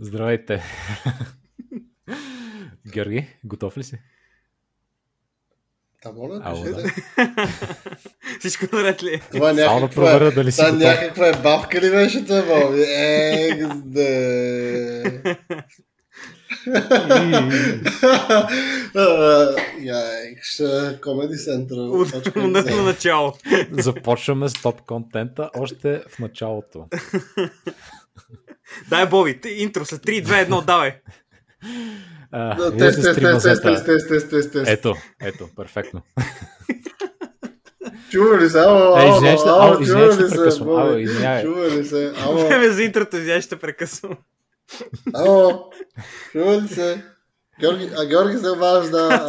Здравейте! Георги, готов ли си? Да, моля, кажете. Да. Всичко наред ли? Това някаква, да си някаква е бавка ли беше това? Comedy Central. От начало. Започваме с топ контента още в началото. Дай, Боби, интро след 3, 2, 1, давай. Тест. Ето, перфектно. Чува ли се? Чува ли се? Време за интрото, извинявай, ще прекъсвам. Чува ли се? Георги се обажда.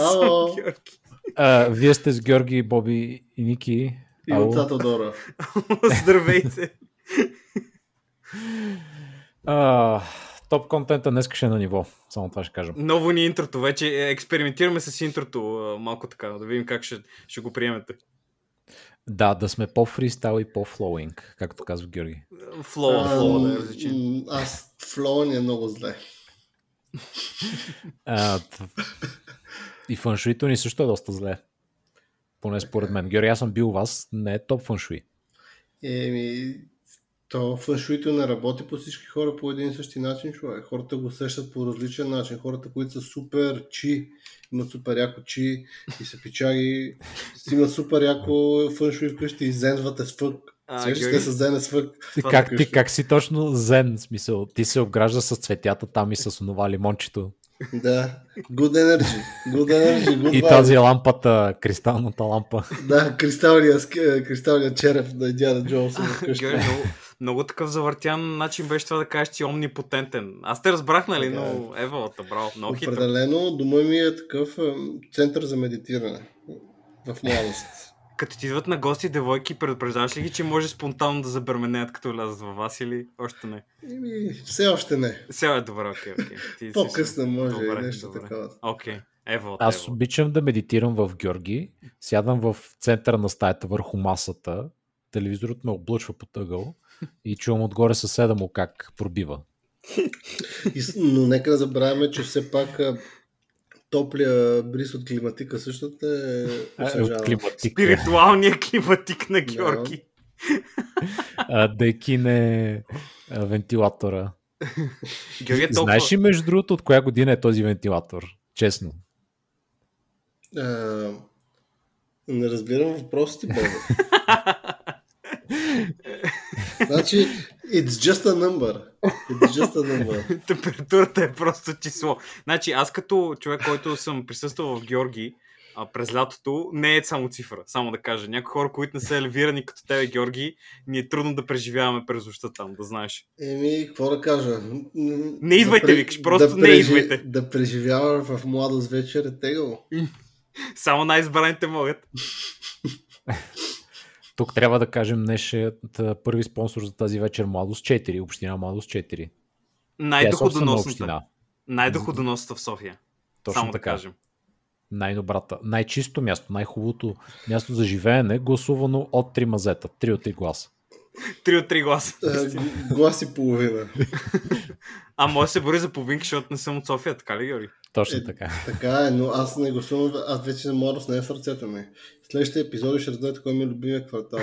Вие сте с Георги, Боби и Ники. И от Тодора. Здравейте. Топ контента днес ще е на ниво. Само това ще кажем. Ново ни интрото. Вече експериментираме с интрото малко така. Да видим как ще го приемете. Да сме по-фристайл и по-флоуинг, както казва Георги. Флоу да е различен. Аз флоу не е много зле. И фъншуито ни също е доста зле. Поне според мен. Георги, аз съм бил вас. Не е топ фъншуи. То фъншуито не работи по всички хора по един и същи начин, човек. Хората го сещат по различен начин. Хората, които са супер чи, имат супер яко чи и са пичаги, имат супер яко фъншуи вкъщи и зенват е свък. Сещате с зен е свък. Ти как си точно зен, смисъл? Ти се обгражда с цветята там и с онова лимончето. Да, good energy. И тази лампата, кристалната лампа. Да, кристалният череп на Диана Джонс вкъщи. Много такъв завъртян начин беше това да кажеш, че е омнипотентен. Аз те разбрах, нали, но евалата, браво, много хитро. Определено, дома ми е такъв център за медитиране в младост. Като ти идват на гости девойки, предупреждаваш ли ги, че може спонтанно да забърменеят, като влязат във вас или още не? Все още не. Сега е добре, окей. По-късно може добре, и нещо такова. Окей. Аз обичам да медитирам в Георги, сядам в центъра на стаята върху масата, телевизорът ме облъчва по тъгъл и чувам отгоре съседа му как пробива. Но нека да забравяме, че все пак топлия бриз от климатика също те осъжава. Спиритуалният климатик на Георги. Да кине вентилатора. Георги, знаеш ли между другото от коя година е този вентилатор? Честно. Не разбирам въпросите, Бога. Значи, it's just a number. Температурата е просто число. Значи, аз като човек, който съм присъствал в Георги през лятото, не е само цифра, само да кажа. Някои хора, които не са елевирани като тебе, Георги, ни е трудно да преживяваме през нощта там, да знаеш. Какво да кажа? Не идвайте, викаш, просто да не идвайте. Да преживяваш в младост вечер е тегаво. Само най-избраните могат. Тук трябва да кажем днешният първи спонсор за тази вечер Младост 4, община Младост 4. Най-доходоносната в София. Точно само така. Да кажем. Най-добрата, най-чисто място, най-хубавото място за живеене, гласувано от 3 мазета. 3 от 3 гласа. 3 от 3 гласа. Глас и половина. А може да се бори за половинка, защото не съм от София, така ли, Георги? Точно така. Така е, но аз не гласувам, аз вече Младост не е в сърцето ми. Следващия епизод ще разгледате кой ми е любимия квартал.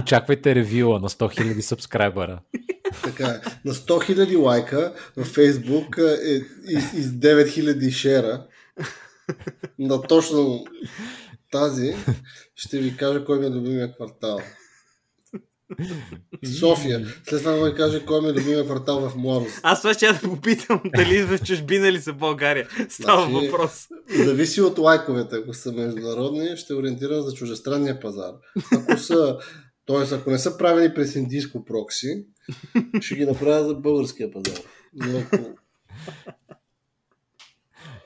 Очаквайте ревюа на 100 000 сабскрайбъра. Така е. На 100 000 лайка във Фейсбук и с 9 000 шера. На точно тази ще ви кажа кой ми е любимия квартал. София. След това да ви кажа кой ми е любимия квартал в Младост. Аз това ще я да попитам дали в чужбина или са България. Става въпрос. Зависи от лайковете. Ако са международни, ще ориентирам за чужестранния пазар. Ако не са правени през индийско прокси, ще ги направя за българския пазар.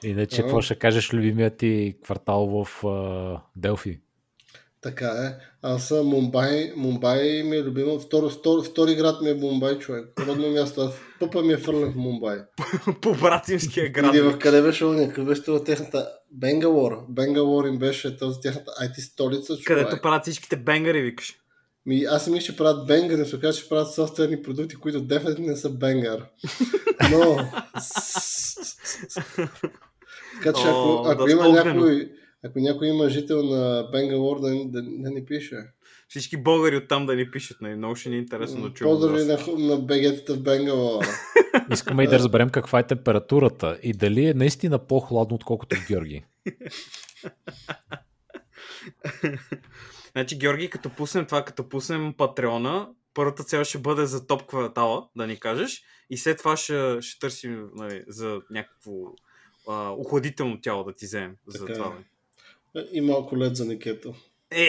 Иначе, какво ще кажеш любимия ти квартал в Делфи? Така е. Аз съм Мумбай. Мумбай ми е любима. Втори град ми е Мумбай, човек. Родно място. Аз пъпа ми е фърлен в Мумбай. По братимския град. Или в къде беше някакъв беше от техната Бенгалор. Бенгалор им беше този техната IT столица, човек. Където правят всичките бенгари, викаш. Аз и ми ще правят бенгър, но ще кажа, ще правят софтуерни продукти, които дефинитно не са бенгър. Но... така че ако има някой... Ако някой има жител на Бенгалор, да ни пише. Всички българи оттам да ни пишат. Много ще ни е интересно да чуем. Поздрави на бегетата в Бенгалор. Искаме и да разберем каква е температурата и дали е наистина по-хладно, отколкото в Георги. Значи, Георги, като пуснем Патреона, първата цел ще бъде за топ квартала, да ни кажеш. И след това ще търсим, нали, за някакво охладително тяло да ти вземем. За това. И малко лед за Никето.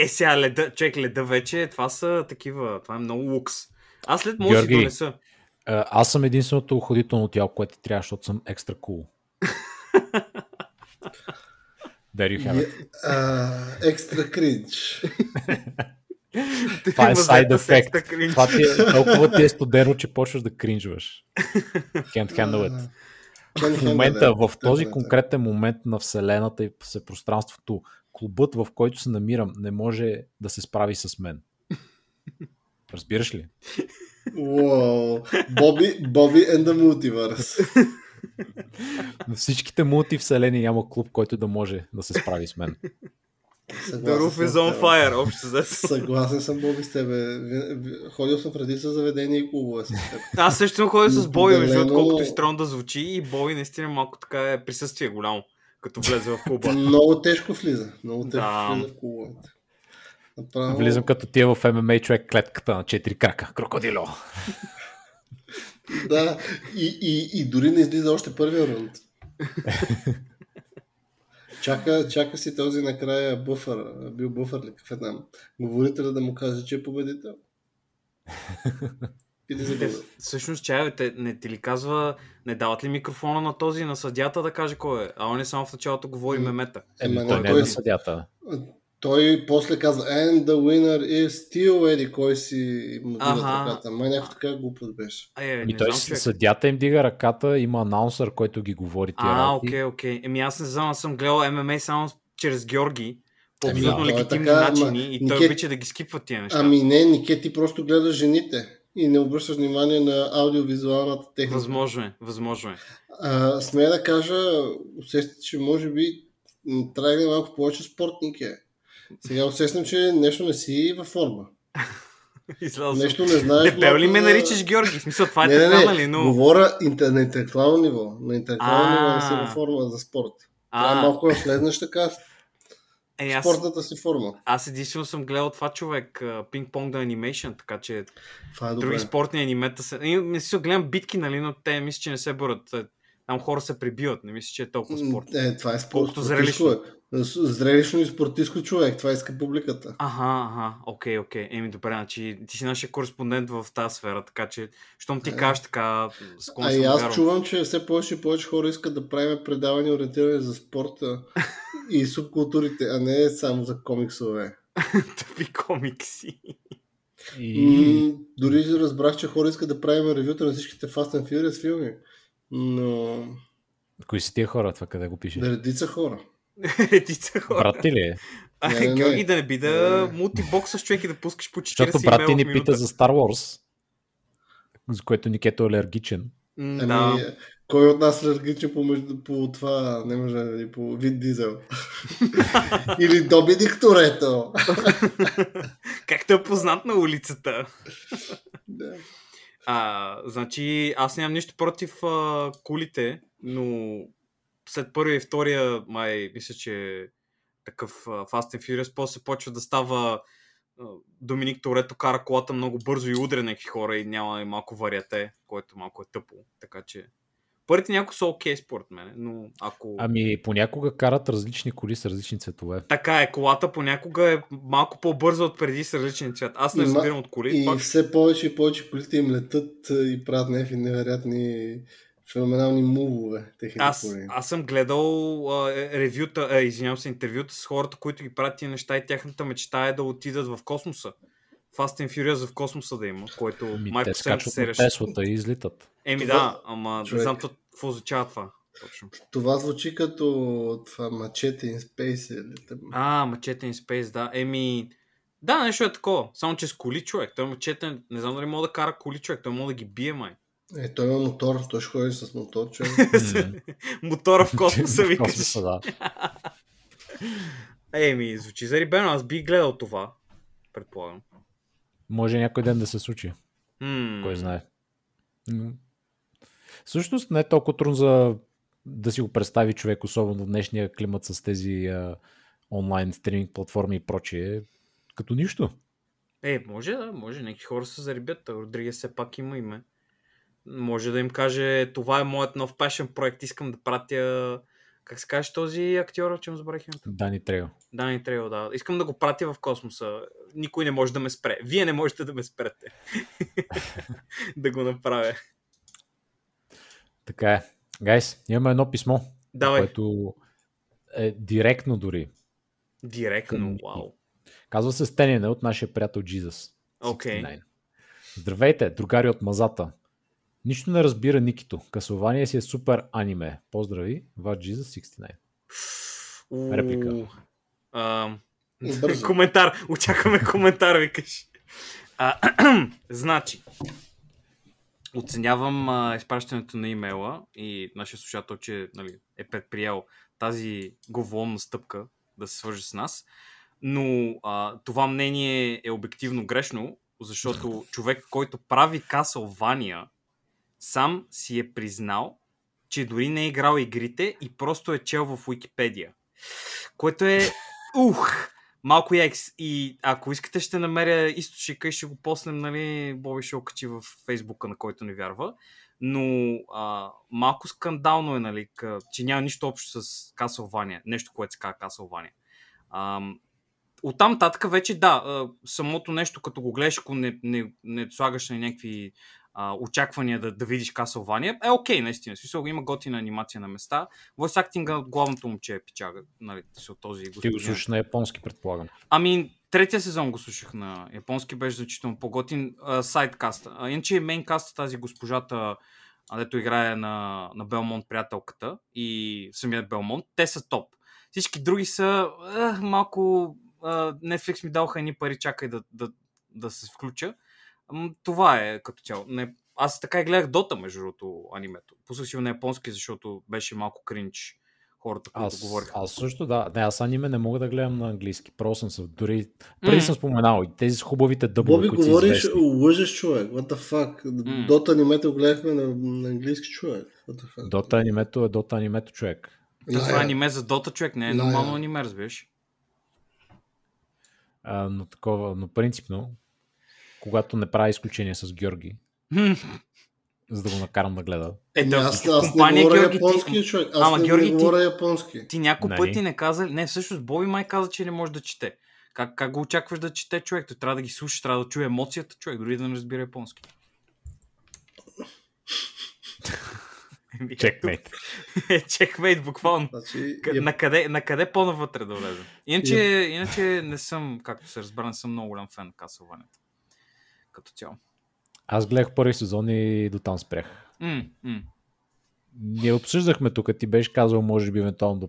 Сега леда, човек, леда вече, това са такива, това е много лукс. Аз след може да не са. Аз съм единственото охладително тяло, което ти трябва, защото съм екстра кул. There you have it. Екстра кринч. Това е сайд ефект. Това толкова ти е студено, че почваш да кринжваш. Can't handle it. В момента, в този конкретен момент на Вселената и пространството, клубът, в който се намирам, не може да се справи с мен. Разбираш ли? Wow. Bobby and the Multiverse. На всичките мултивселени няма клуб, който да може да се справи с мен. The roof is on fire. Съгласен съм, Боби, с тебе. Ходил съм в редица заведения и клубове с теб. Аз също съм ходил с Боби, защото колкото и странно да звучи, и Боби наистина малко така е присъствие голямо, като влезе в клуба. Много тежко влиза. Много тежко влиза в клубовете. Направо... Влизам като тия в ММА, човек, клетката на 4 крака. Крокодило. Да, и дори не излиза още първия рунд. Чака си този накрая буфър. Бил буфър ли какъв е там? Говорителя да му каже, че е победител. Всъщност, чаевете, не ти ли казва, не дават ли микрофона на този, на съдята да каже кой е? А он не само в началото говори мемета. Той е на съдята. Той после казва, and the winner is still, еди, кой си му дига ръката. Май някакво така глупост беше. И той съдята им дига ръката, има анаунсър, който ги говори тия работи. Окей. Еми аз не знам, аз съм гледал ММА само чрез Георги. По абсолютно легитимни начини и той обича да ги скипва тия неща. Ами не, Нике, ти просто гледаш жените и не обръщаш внимание на аудиовизуалната техника. Възможно е. Смея да кажа, усещате, че може би трябва да е малко повече спорт, Нике. Сега усещам, че нещо не си във форма. Нещо не знаеш. Дебел ли ме наричаш, Георги? В смисъл, това е така, нали? Но... Говоря на интелектуално ниво. На интелектуално ниво не си във форма за спорт. Трябва малко да влезнеш така спортната си форма. Аз единствено съм гледал това, човек. Пинг-понг да анимейшън, така че други спортни анимета са... Не си гледам битки, нали, но те мисля, че не се борят. Там хора се прибиват. Не мисля, че е толкова спорт. Това е спорт. Зрелищно и спортистко, човек, това иска публиката. Окей. Еми, добре, значи ти си нашия кореспондент в тази сфера, така че, щом ти кажеш така, склон съм вярвам. Аз чувам, че все повече и повече хора искат да правим предавания ориентирани за спорта и субкултурите, а не само за комиксове. Тъпи комикси. Дори разбрах, че хора искат да правим ревюта на всичките Fast and Furious филми, но... Кои са тия хора, това къде го пишеш? Редица хора. Брат ти ли е? Георги, да не би да мултибоксаш, човек, и да пускаш по 40 минути. Защото брат ти ни пита за Star Wars, за което Никето е алергичен. Кой от нас е алергичен по това, не може да ли, по Вин Дизел? Или Доминик Торето? Както е познат на улицата. Значи, аз нямам нищо против кулите, но... След първия и втория, май, мисля, че такъв Fast and Furious, после почва да става Доминик Торето кара колата много бързо и удря някакви хора и няма и малко вариате, което малко е тъпо. Така че първите някои са окей според мен, но ако... Ами понякога карат различни коли с различни цветове. Така е, колата понякога е малко по-бърза от преди с различни цвета. Аз не разбирам от коли. И пак... все повече и повече колите им летат и правят някакви невероятни... феноменални мувове. Аз съм гледал интервюта с хората, които ги правят тия неща и тяхната мечта е да отидат в космоса. Fast and Furious в космоса да има, който майко се реши. Теслата и излитат. Да, ама човек, не знам какво означава това. Точно. Това звучи като това Machete in Space. Machete in Space, да. Да, нещо е такова. Само че с коли, човек. Той момчета, не знам дали мога да кара коли, човек. Той мога да ги бие, май. Е, той има мотор. Той ще ходи с мотор, човек. Мотора в космоса, викаш. Еми, звучи зарибено. Аз би гледал това. Предполагам. Може някой ден да се случи. Кой знае. Всъщност не е толкова трудно за да си го представи човек, особено в днешния климат с тези онлайн стриминг платформи и прочие, като нищо. Е, може да, може. Някакви хора се зарибят, а Родригес все пак има име. Може да им каже, това е моят нов пашен проект, искам да пратя... Как се каже този актьор, че му забравих името? Дани Трейл. Дани Трейл, да. Искам да го пратя в космоса. Никой не може да ме спре. Вие не можете да ме спрете. Да го направя. Така е. Гайс, имаме едно писмо, давай, което е директно дори. Директно, вау. Казва се Стенина от нашия приятел Jesus. Окей. Okay. Здравейте, другари от мазата. Нищо не разбира Никито. Касование си е супер аниме. Поздрави, Ва Jesus 69. Реплика. Коментар. Очакваме коментар, викаш. Значи, оценявам изпращането на имейла и нашия слушател, че нали, е предприял тази главоломна стъпка да се свържи с нас. Но това мнение е обективно грешно, защото човек, който прави Castlevania, сам си е признал, че дори не е играл игрите и просто е чел в Уикипедия. Което е... малко екс. И ако искате, ще намеря източника и ще го поснем, нали, Боби ще окачи в Фейсбука, на който не вярва. Но малко скандално е, нали, че няма нищо общо с Castlevania. Нещо, което се казва Castlevania. Оттам татък вече, да, самото нещо, като го гледаш, ако не слагаш на някакви очаквания да видиш Castlevania, е окей, наистина. Смисъл, има готина анимация на места. Войс актинга от главното момче е пичага. Нали, от този ти го слушаш на японски, предполагам. Ами, третия сезон го слушах на японски, беше значително по-готин. Сайдкаста. Иначе мейнкаста, тази госпожата, дето играе на Белмонт приятелката и самият Белмонт, те са топ. Всички други са малко... Netflix ми далха едни пари, чакай да се включа. Това е като цяло. Аз така и гледах Дота, между другото, анимето. Пуснах си на японски, защото беше малко кринч хората, които говориха. Аз също, да. Не, аз аниме не мога да гледам на английски. Просто съм се дори... Преди съм споменал и тези хубавите дъбове, които си известни. Боби, говориш, лъжеш, човек. What the fuck? Дота анимето гледахме на английски, човек. Дота анимето е Дота анимето, човек. Това е аниме за Дота, човек. Не е нормално аниме, разбираш. Но такова, но принципно, когато не прави изключение с Георги, за да го накарам да гледа. Аз не говоря японски, човек. Ти няколко пъти не каза... Не, всъщност Боби май каза, че не може да чете. Как го очакваш да чете, човек? Той трябва да ги слушаш, трябва да чуе емоцията, човек, дори да не разбира японски. Чекмейт. Чекмейт, буквално. Значи, накъде по-навътре да влезем? Иначе не съм, както се разбра, не съм много голям фен на Castlevania-то. Като цяло. Аз гледах първи сезон и до там спрях. Не обсъждахме тук, ти беше казал, може би евентуално да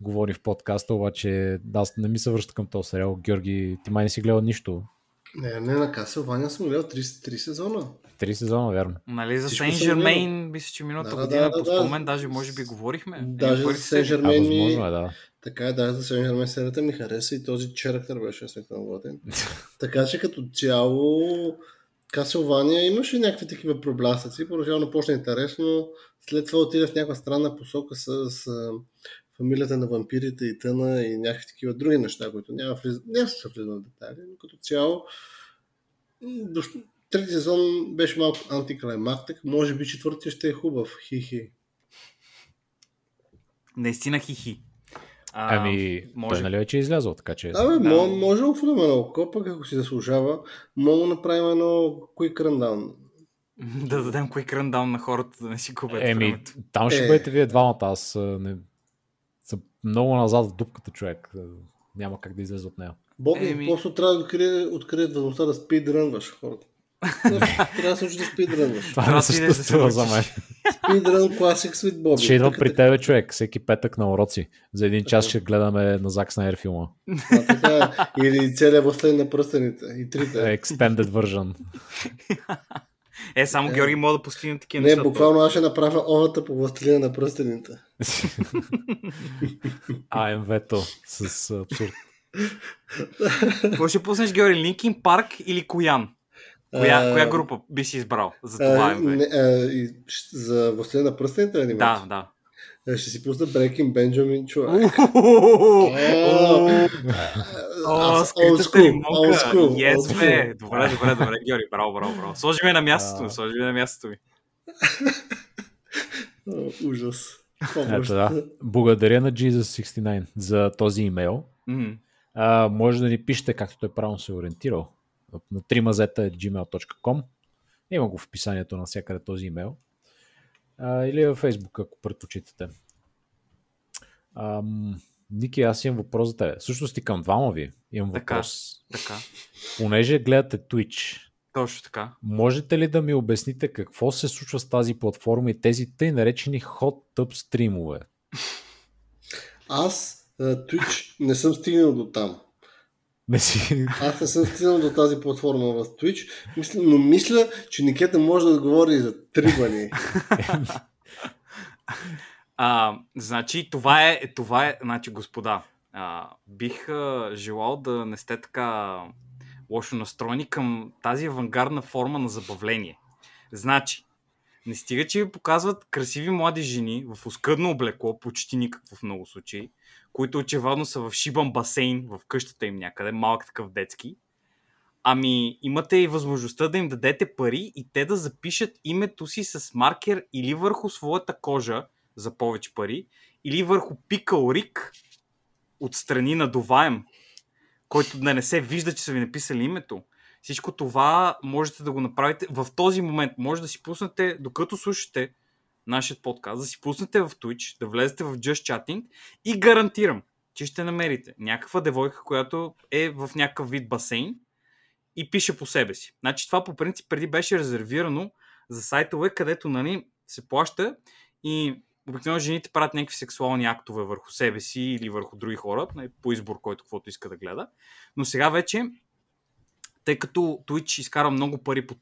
говори в подкаста, обаче аз не ми се връща към този сериал. Георги, ти май не си гледал нищо. Не, на Castlevania съм гледал 3 сезона. 3 сезона, вярно. Нали, за Сен-Жермейн, мисля, че миналата година по спомен, даже може би говорихме. Даже за Сен-Жермейн така, даже за Сен-Жермейн серията ми хареса и този черактер беше смехнал готин. Така че като цяло Castlevania имаше някакви такива проблясъци, поначално почна интересно, след това отиде в някаква странна посока с фамилията на вампирите и тъна и някакви такива други неща, които няма се влизам в детали, но като цяло трети сезон беше малко антиклаймактик, може би четвъртия ще е хубав. Хихи. Наистина хихи. Ами, може нали вече е излязъл, така че... Може да офудаме на око, пък ако си заслужава, мога да направим едно quick rundown. Да дадем quick rundown на хората, да не си губят времето. Там ще бъдете вие двамата, аз не... съм много назад в дупката, човек. Няма как да излезе от нея. Боби, просто трябва да открият възможността да спидрънваш хората. Трябва също да спидрънваш. Това не съществува за мен. Спидрън класик с Вит Боби. Ще идвам при тебе, човек, всеки петък на уроци. За един час ще гледаме на Зак Снайер филма. А, така, или целия Властелин на пръстените. И трите. Extended version. Е, само Георги мога да постигне такива неща. Не, буквално аз ще направя овата по Властелина на пръстените. АМВ-то с абсурд. Какво ще пуснеш, Георги? Линкин парк или Коян? Коя група би си избрал за това МВ? За Властелина на пръстените анимация? Да, да. Ще си пусна Breaking Benjamin, човек. О, скритата ли мука. Ес, бе. Добре, добре, добре, Георги. Браво, браво, браво. Сложи ме на мястото ми. Сложи ме на мястото ми. Ужас. Ето да. Благодаря на Jesus69 за този имейл. Може да ни пишете, както той правилно се ориентирал. На 3mazeta@gmail.com. Има го в описанието на всякъде този имейл. Или във Facebook, ако предпочитате. Ники, аз имам въпрос за тебе. Също стикам двама ви. Имам въпрос. Така. Понеже гледате Twitch. Точно така. Можете ли да ми обясните какво се случва с тази платформа и тези тъй наречени hot tub стримове? Аз Twitch не съм стигнал до там. Аз не съм стигнал до тази платформа в Twitch, но мисля, че Никета може да отговори за трибани. Значи, това е значи, господа, бих желал да не сте така лошо настроени към тази авангарна форма на забавление. Значи, не стига, че ви показват красиви млади жени в оскъдно облекло, почти никакво в много случаи, които очевидно са в шибан басейн в къщата им някъде, малък такъв детски. Ами имате и възможността да им дадете пари и те да запишат името си с маркер или върху своята кожа за повече пари, или върху пикал Рик отстрани надуваем, който да не се вижда, че са ви написали името. Всичко това можете да го направите в този момент. Може да си пуснете, докато слушате нашия подкаст, да си пуснете в Twitch, да влезете в Just Chatting и гарантирам, че ще намерите някаква девойка, която е в някакъв вид басейн и пише по себе си. Значи това по принцип преди беше резервирано за сайтове, където нали, се плаща и обикновено жените правят някакви сексуални актове върху себе си или върху други хора, по избор, който каквото иска да гледа. Но сега вече, тъй като Twitch изкара много пари по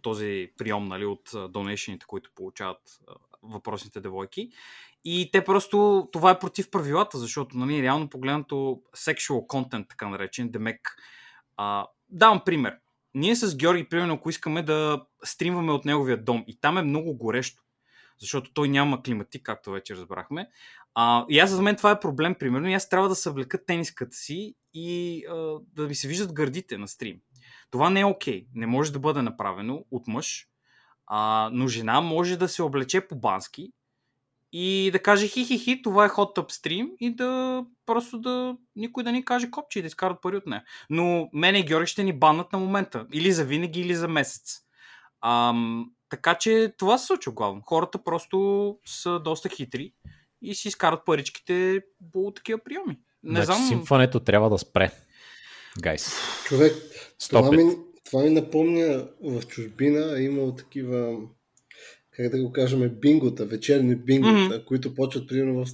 този прием, нали, от донейшените, които получават въпросните девойки. И те просто, това е против правилата, защото нали, реално погледнато sexual content, така наречен, демек. Давам пример. Ние с Георги, примерно, ако искаме да стримваме от неговия дом и там е много горещо, защото той няма климатик, както вече разбрахме. И аз за мен това е проблем, примерно, и аз трябва да съвлека тениската си и да ми се виждат гърдите на стрим. Това не е окей. Не може да бъде направено от мъж, но жена може да се облече по-бански и да каже хи-хи-хи, това е hot tub стрим и да просто да никой да ни каже копче и да изкарат пари от нея. Но мене и Георги ще ни баннат на момента. Или за винаги, или за месец. Така че това се случва главно. Хората просто са доста хитри и си изкарат паричките по такива приеми. Значи симфането трябва да спре. Гайс. Човек, това ми напомня, в чужбина е имало такива, как да го кажем, бингота, вечерни бингота, които почват примерно в,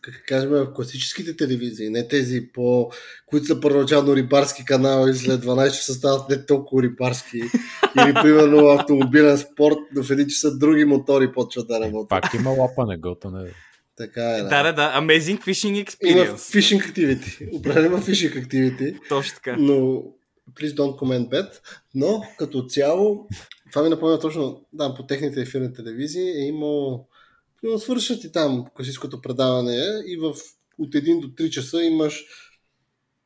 как кажем, в класическите телевизии, не тези по, които са първоначално рибарски канали, след 12 часа стават не толкова рибарски, или примерно автомобилен спорт, но в един часа други мотори почват да работят. Пак има лапане, готане. Така е, да. Amazing Fishing Experience. Има Fishing Activity. Определено Fishing Activity. Точно така. Но, please don't comment bad. Но, като цяло, това ми напомня точно, да, по техните ефирни телевизии е имало, свършат и там класическото предаване и в от 1 до 3 часа имаш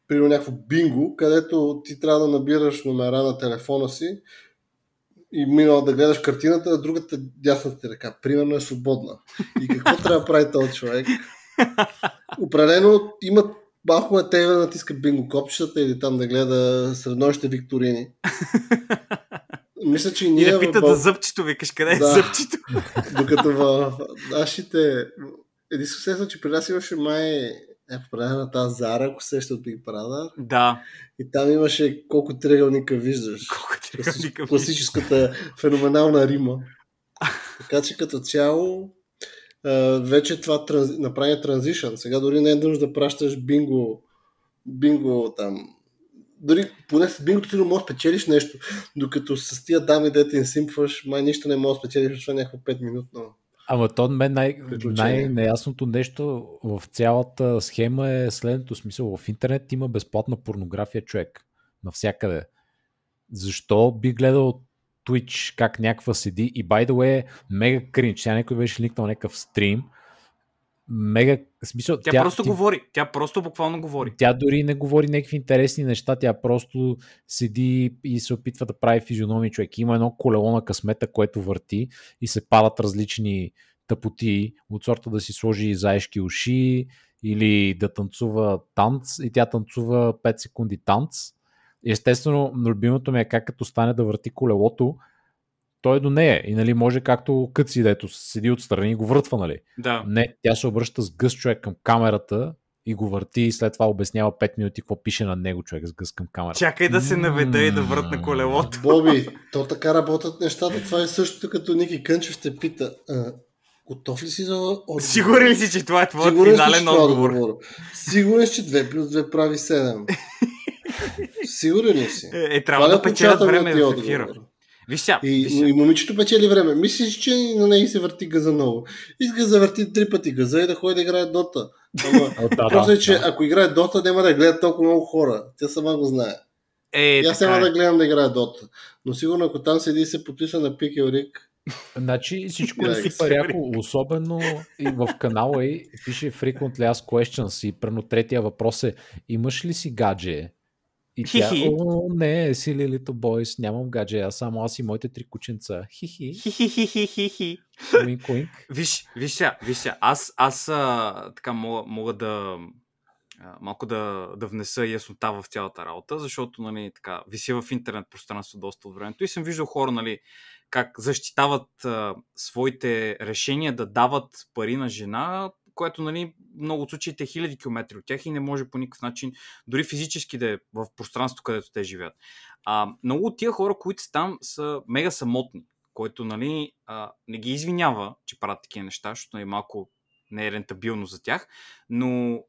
примерно някакво бинго, където ти трябва да набираш номера на телефона си и минало да гледаш картината, а другата дясната ти ръка, примерно, е свободна. И какво трябва да прави този човек? Определено имат малко е тейва да натиска бинго копчетата или там да гледа среднощните викторини. Мисля, че и ние... И да питат за зъбчето, викаш, къде е зъбчето? Докато в нашите... Единствено, че при нас имаше май по време на тази Зара, ако сеща от Big Brother. Да. И там имаше колко триъгълника виждаш. Колко триъгълника виждаш. Класическата феноменална Рима. Така че като цяло вече това направи транзишън. Сега дори не е нужно да пращаш бинго там. Дори поне с бингото ти не можеш печелиш нещо, докато с тия дами дете им симпваш, май нищо не можеш печелиш, защото някакво 5 минутно. Ама то мен най-неясното нещо в цялата схема е следното смисъл. В интернет има безплатна порнография, човек. Навсякъде. Защо би гледал Twitch как някаква седи и by the way мега кринч. Тя някой беше линкнал някакъв стрим. Мега смисъл. Тя просто говори. Тя просто буквално говори. Тя дори не говори някакви интересни неща. Тя просто седи и се опитва да прави физиономия, човек. Има едно колело на късмета, което върти и се падат различни тъпоти от сорта да си сложи заешки уши или да танцува танц и тя танцува 5 секунди танц. Естествено, любимото ми е как като стане да върти колелото, той до нея. И нали, може както къци, дето седи отстрани и го въртва, нали? Да. Не, тя се обръща с гъс, човек, към камерата и го върти и след това обяснява 5 минути какво пише на него, човек, с гъс към камерата. Чакай да се наведа и да въртна колелото. Боби, то така работят нещата. Това е същото като Ники Кънчев те пита. Готов ли си за отговор? Сигурен ли си, че това е твой финален отговор? Сигурен си, че 2 плюс 2 прави 7. Сигурен ли си? Трябва да печелят време в ефира. Вися, и момичето печели време. Мислиш, че на нея се върти газа много. Иска да завърти 3 пъти газа и да ходи да играе Дота. Просто е, че ако играе Дота, няма да гледат толкова много хора. Тя сама го знае. Аз няма да гледам да играе Дота. Но сигурно, ако там седи и се подписа на Пикел Рик... Значи всичко е супер яко, особено и в канала и пише Frequently Asked Questions и прено третия въпрос е: имаш ли си гадже? И тя, не, Silly Little Boys, нямам гадже, а само аз и моите 3 кученца. Хихи. Хихихихихихи. Уинк-уинк. Виж, аз така мога да малко да внеса яснота в цялата работа, защото, нали, така, виси в интернет пространство доста от времето и съм виждал хора, нали, как защитават своите решения да дават пари на жена, което, нали, много от случаите е хиляди километри от тях и не може по никакъв начин дори физически да е в пространството, където те живеят. Много от тия хора, които са там, са мега самотни, който, нали, не ги извинява, че правят такива неща, защото е малко не е рентабилно за тях, но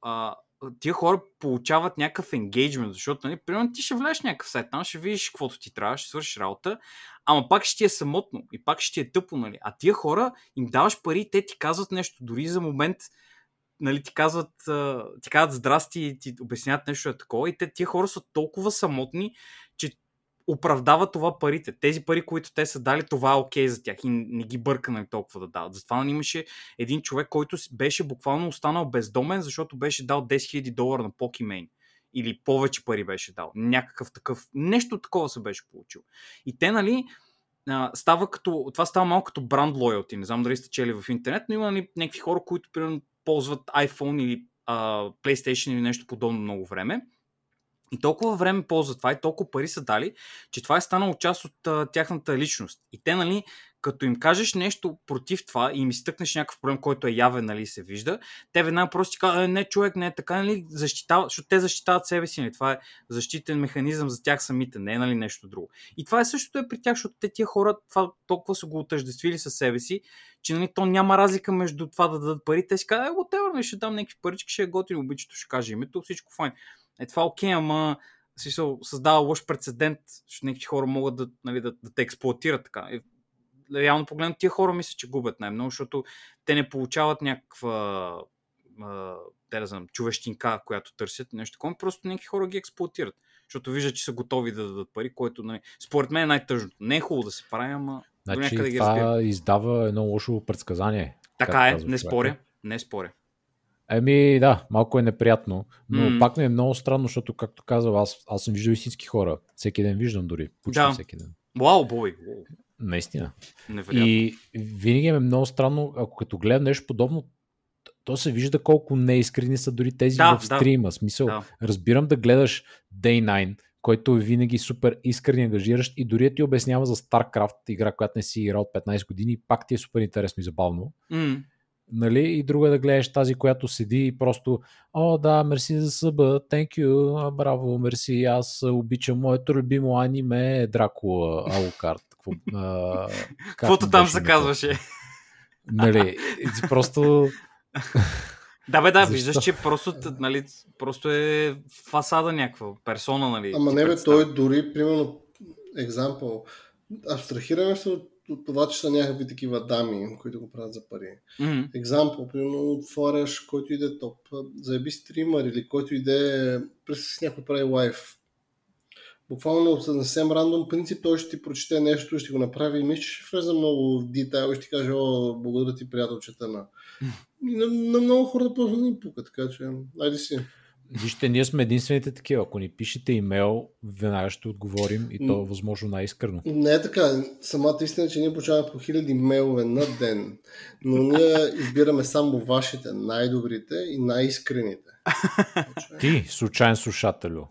тия хора получават някакъв енгейджмент, защото, нали, примерно ти ще влезеш някакъв сайт, там ще видиш каквото ти трябва, ще свършиш работа, ама пак ще ти е самотно и пак ще ти е тъпо, нали. А тия хора им даваш пари, те ти казват нещо, дори за момент, нали, ти казват здрасти и ти обясняват нещо е такова и тия хора са толкова самотни, че оправдава това парите. Тези пари, които те са дали, това е окей за тях и не ги бърка, нали, толкова да дават. Затова имаше един човек, който беше буквално останал бездомен, защото беше дал $10,000 на Pokimane. Или повече пари беше дал. Някакъв такъв. Нещо такова се беше получил. И те, нали, това става малко като бранд лоялти. Не знам дали сте чели в интернет, но има, нали, някакви хора, които примерно ползват iPhone или PlayStation или нещо подобно много време. И толкова време ползва това и толкова пари са дали, че това е станало част от тяхната личност. И те, нали, като им кажеш нещо против това и им изтъкнеш някакъв проблем, който е явен, нали, се вижда, те веднага просто ти казват: не, човек, не е така, нали, защото те защитават себе си, нали, това е защитен механизъм за тях самите, не е, нали, нещо друго. И това е същото е при тях, защото те тия хора това толкова са го отъждествили със себе си, че, нали, то няма разлика между това да дадат пари, те си казват: whatever, ще дам някакви парички, ще е готино, обичето ще каже името, всичко файн. Това е окей, ама си се създава лош прецедент, защото някакви хора могат да, нали, да те експлоатират така. Реално погледно тия хора мисля, че губят най-много, защото те не получават някаква човещинка, която търсят, нещо такова, просто някакви хора ги експлоатират, защото виждат, че са готови да дадат пари, което, нали, според мен е най-тъжното. Не е хубаво да се прави, ама до някъде да ги разбира. Това издава едно лошо предсказание. Така е, не споря, не споря. Еми да, малко е неприятно, но пак ми е много странно, защото, както казах, аз съм виждал истински хора. Всеки ден виждам дори, почти всеки ден. Вау, бой! Наистина. Невероятно. И винаги е много странно, ако като гледам нещо подобно, то се вижда колко неискрени са дори тези в стрима. Смисъл, разбирам да гледаш Day 9, който е винаги супер искрен и ангажиращ и дори ти обяснява за StarCraft, игра, която не си играл от 15 години, пак ти е супер интересно и забавно. нали, и друга да гледаш тази, която седи и просто о, да, мерси за съба, thank you, браво, мерси, аз обичам моето любимо аниме Дракула, Алукард. Каквото там се казваше. Нали, просто... Да бе, да, защо? Виждаш, че просто, нали, просто е фасада някаква, персона, нали. Ама не бе, той дори, примерно, екзампъл, абстрахираме се от това, че са някакви такива дами, които го правят за пари. Mm-hmm. Екзампъл, примерно, отворяш, който иде топ, заеби стример или който иде, през някой прави лайв. Буквално от съвсем рандом принцип, той ще ти прочете нещо, ще го направи и мисля, че ще влезе много в детайл и ще каже, о, благодаря ти, приятелчета на... На много хора просто не им пука, така че, айде си. Вижте, ние сме единствените такива. Ако ни пишете имейл, веднага ще отговорим и то е възможно най-искрено. Не е така. Самата истина е, че ние получаваме по 1000 имейлове на ден, но ние избираме само вашите, най-добрите и най-искрените. Ти, случайен слушателю,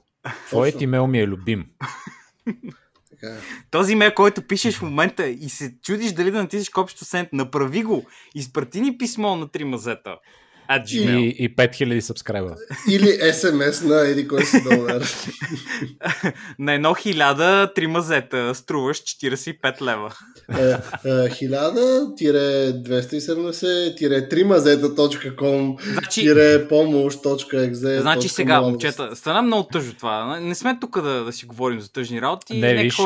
твоят имейл ми е любим. Този имейл, който пишеш в момента и се чудиш дали да натиснеш копчето Send, направи го, изпрати ни писмо на 3mz at Gmail. И 5000 сабскрайбъра. Или СМС на еди кой си долар. На едно 1000 3mz струваш 45 лева. 1000-270-3mz.com помощ.exe. Значи сега, момчета, стана много тъжно това. Не сме тук да си говорим за тъжни работи. Не, виж,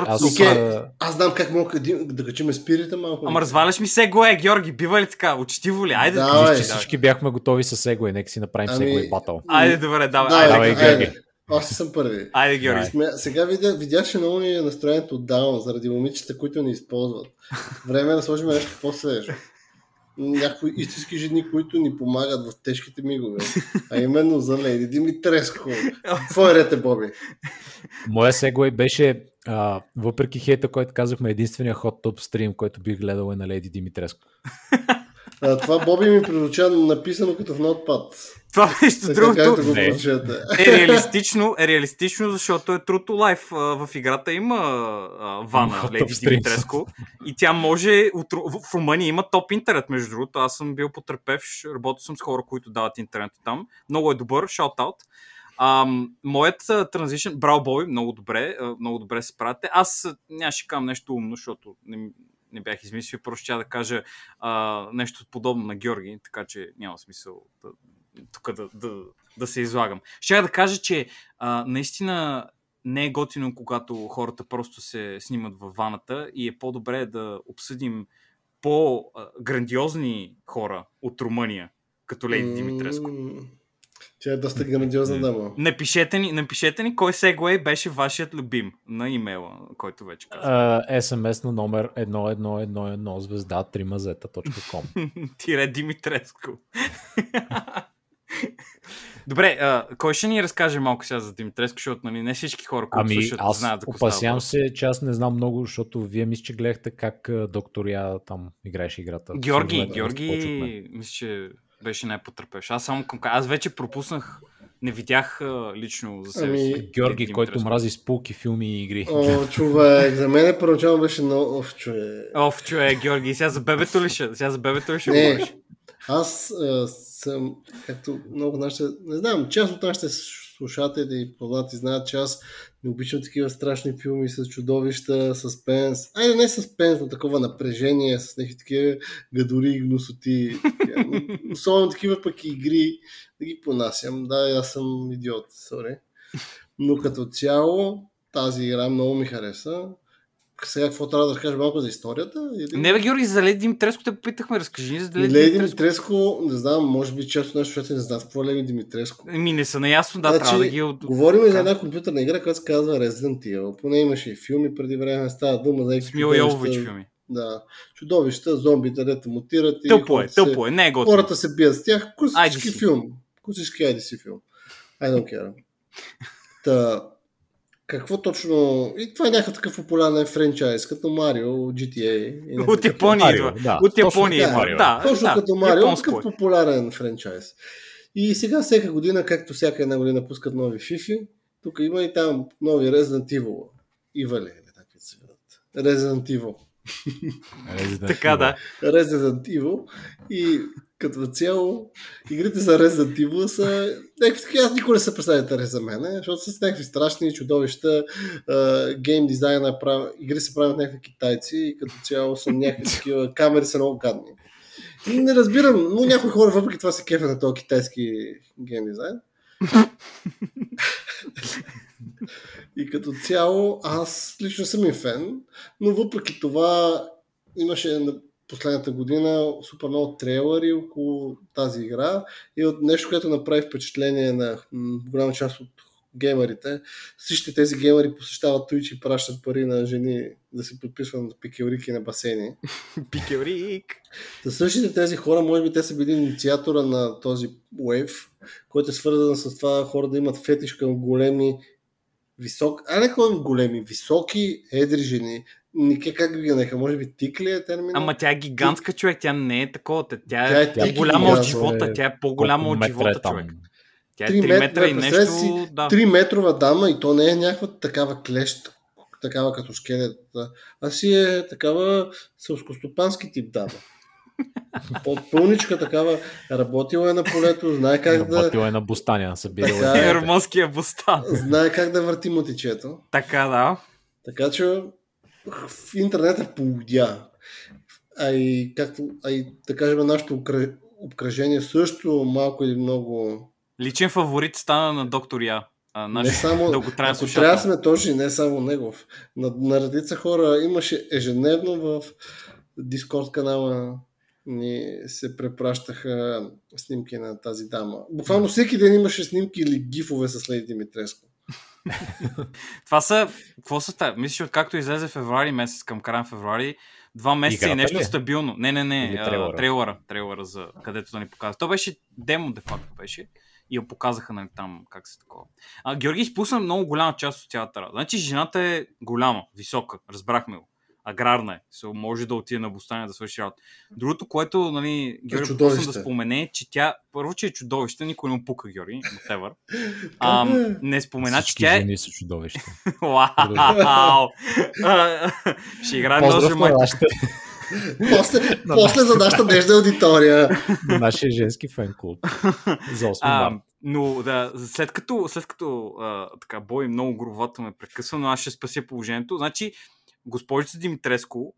аз знам как мога да качим спирите малко. Ама разваляш ми сегуе, Георги, бива ли така? Учтиво ли? Айде да кажеш, че всички бяхме готови с сегуе, нека си направим сегуе батъл. Айде, добре, давай, Георги. Аз съм първи. Айде, Георги. Сега видяше много ни настроението отдавна заради момичета, които ни използват. Време да сложим нещо по-свежо. Някои истински жени, които ни помагат в тежките мигове. А именно за Лейди Димитреско. Твой ред е, Боби. Моя сегуе беше, въпреки хейта, който казахме, единствения хот топ стрим, който бих гледал е на Лейди Димитреско. Това Боби ми прилуча написано като в Notepad. Това нещо другото е реалистично, защото е True to Life. В играта има Вана, Леди Димитреско. И тя може... В Румъния има топ интернет, между другото. Аз съм бил потърпевш, работил съм с хора, които дават интернет там. Много е добър, шаут-аут. Моят транзишън... Браво, Боби, много добре. Много добре се правите. Аз нямаше кам нещо умно, защото... Не бях измислил, просто ще да кажа нещо подобно на Георги, така че няма смисъл да се излагам. Ще да кажа, че наистина не е готино, когато хората просто се снимат във ваната и е по-добре да обсъдим по-грандиозни хора от Румъния, като Лейди Димитреско. Тя е доста грандиозна дама. Напишете ни кой сегуей беше вашият любим на имейла, който вече казах. СМС на номер 1111@3mz.com Тире Димитреско. Добре, кой ще ни разкаже малко сега за Димитреско, защото нали, не всички хора, които слушат, знаят да го става. Опасявам се, че аз не знам много, защото вие мисля, че гледахте как доктор Я там играеше играта. Георги, мисля, че... беше най-потърпеш. Аз вече пропуснах, не видях лично за себе си. Георги, който мрази спулки, филми и игри. О, човек, за мен първоначално беше много Овчо е, Георги, сега за бебето ли ще? Не, аз съм, както много нашите, не знам, част от нашите слушатели и познати знаят, че аз не обичам такива страшни филми с чудовища, съспенс. Айде не съспенс, но такова напрежение, с някакви такива гадори и гнусоти. Особено такива пък и игри да ги понасям. Да, аз съм идиот, sorry. Но като цяло тази игра много ми хареса. Сега какво трябва да разкажа малко за историята? Не бе, Георги, за Лейди Димитреско те попитахме, разкажи ни за Лейди Димитреско. Не знам, може би често нещо, защото не знам какво е Лейди Димитреско. Не са наясно, значи, трябва да ги... Говорим за една компютърна игра, която се казва Resident Evil. Поне имаше и филми преди време, става дума за... Мила Йовович филми. Да, чудовища, зомбите, дето мутират. Тъпо е, не е готово. Хората се бият с тях, класически филм. Класически IDC филм. I don't care. Какво точно... И това е някакъв такъв популярен франчайз, като Марио, GTA. От Япония идва. От Япония и Марио. Да, точно като Марио, такъв популярен франчайз. И сега всяка година, както всяка една година пускат нови FIFA, тук има и там нови Resident Evil. Resident Evil. Така, да. Resident Evil. И като цяло, игрите за Resident Evil са някакви такива, аз никога не се представя за мен, защото са някакви страшни чудовища, гейм дизайна, игри се правят някакви китайци и като цяло са някакви такива, камери са много гадни. Не разбирам, но някои хора въпреки това се кефят на този китайски гейм дизайн. И като цяло аз лично съм и фен, но въпреки това имаше на последната година супер много трейлери около тази игра и от нещо, което направи впечатление на голяма част от геймерите. Всички тези геймери посещават Twitch и пращат пари на жени да се подписват на пикелрики на басейни. Пикелрик! Да, същите тези хора, може би те са били инициатора на този Wave, който е свързан с това хора да имат фетиш към големи, високи, а не към големи, високи, едри жени. Никак как ги нека, може би тик ли е термин? Ама тя е гигантска, човек, тя не е такова, тя е голяма от живота, тя е по-голяма от живота, човек. Тя е 3 метра и нещо... 3-метрова дама и то не е някаква такава клещ, такава като скелет. А си е такава селскостопански тип дама. Пълничка такава, работила е на полето, знае как да... Работила е на бустания, събирала е. Ермонския бустан. Знае как да върти мутичето. Така, да. Така че в интернета е полудя. А и да кажем, нашето обкръжение също малко или много... Личен фаворит стана на доктор Я. Не само, ако трябва сме този, не само негов. На редица хора имаше ежедневно в Дискорд канала ни се препращаха снимки на тази дама. Буквално всеки ден имаше снимки или гифове с Леди Димитреско. Това са... Какво са това? Мисля, откакто излезе февруари месец към края февруари, 2 месеца и нещо стабилно. Не. Трейлъра, за където да ни показва. То беше демо, де факто беше. И я показаха, нали, там как се такова. Георги изпусна много голяма част от цялата работа. Значи жената е голяма, висока, разбрахме го. Аграрна е, може да отиде на бустане да свърши работа. Другото, което, нали, Георги изпусна да спомене, че тя, първо, че е чудовище, никой не му пука, Георги, whatever. Не спомена, че тя е... Всички жени са чудовище. Вау! Ще играе ножа майта. После за нашата дежда аудитория. Нашия женски фен клуб. За 8 марта. Но да, след като така Бой много грубовато ме прекъсва, но аз ще спася положението. Значи, госпожица Димитреско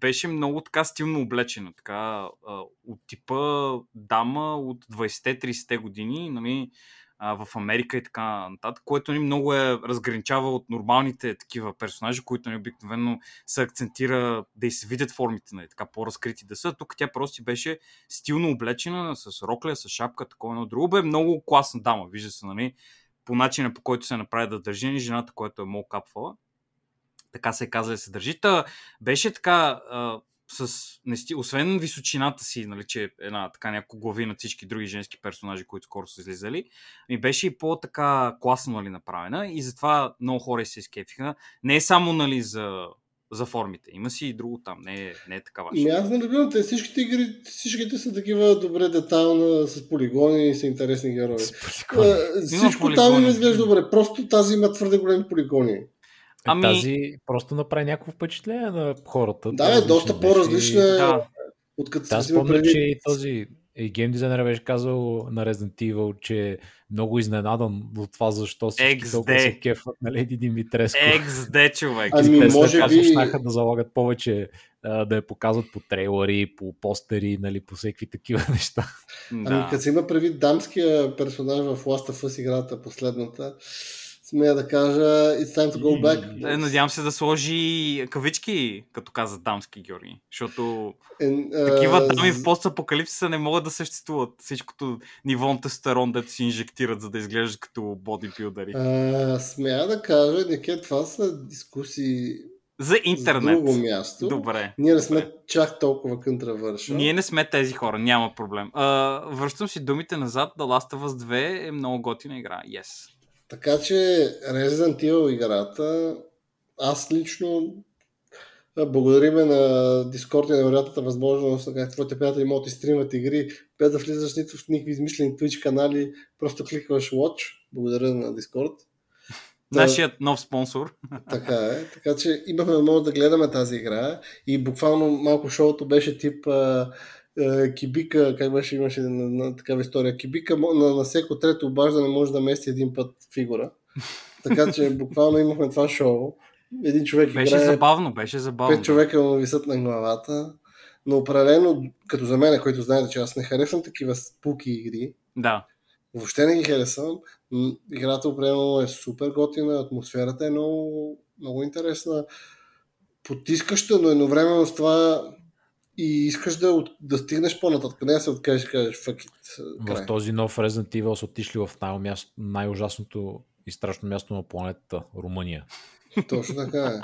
беше много така стилно облечена. Така, от типа дама от 20-30 години, нали, в Америка и така нататък, което ни много е разграничава от нормалните такива персонажи, които ни обикновено се акцентира да и се видят формите, нали, така по-разкрити да са. Тук тя просто беше стилно облечена, с рокле, с шапка, такова едно друго. Бе, много класна дама, вижда се, нали, по начина, по който се направи да държи, ни жената, която е много капвала. Така се казва да се държи. Та беше така... освен височината си, нали, че една така няколко глави на всички други женски персонажи, които скоро са излизали, ми беше и по-така класно, нали, направена и затова много хора се изкефиха. Не е само, нали, за формите. Има си и друго там. Не е такава. Аз не любим. Те всичките игри, всичките са такива добре детайлно, с полигони и са интересни герои. Всичко там изглежда добре. Просто тази има твърде големи полигони. Тази просто направи някакво впечатление на хората. Да, е доста по-различна. Да. Откъде се взима преди. Че и този гейм дизайнер беше казал на Resident Evil, че е много изненадан от това, защо всички толкова се кефват на Леди Димитреско. XD, човек. Те след това щяха да залагат повече, да я показват по трейлери, по постери, нали, по всеки такива неща. Ами като се има предвид дамския персонаж в Last of Us играта, последната, смея да кажа, it's time to go back. Надявам се да сложи кавички, като каза дамски, Георги. Защото такива дами в постапокалипсиса не могат да съществуват. Всичкото ниво тестостерон, дето си инжектират, за да изглеждат като бодибилдъри. Смея да кажа, Нике, това са дискусии за интернет. Друго място. Добре. Ние не сме чак толкова контравършъл. Ние не сме тези хора, няма проблем. Връщам си думите назад, The Last of Us 2 е много готина игра. Yes. Така че Resident Evil играта, аз лично благодариме на Discord и на вероятната възможност, на твоите приятели могат и стримват игри, без да влизаш нито в никакви измислени Twitch канали, просто кликваш Watch, благодаря на Discord. Нашият нов спонсор. Така е. Така че имахме възможност да гледаме тази игра и буквално малко шоуто беше тип Кибика, как беше, имаше на такава история. Кибика на всеко трето обаждане може да мести един път фигура. Така че буквално имахме това шоу. Един човек беше играе... Беше забавно. Пет човека му висят на главата. Но определено, като за мен, който знаете, че аз не харесвам такива спуки игри. Да. Въобще не ги харесвам. Играта определено е супер готина, атмосферата е много, много интересна, потискаща, но едновременно с това и искаш да стигнеш по-нататък. Не да се откажеш, кажеш fuck it. В този нов Resident Evil са отишли в най-ужасното и страшно място на планетата – Румъния. Точно така е.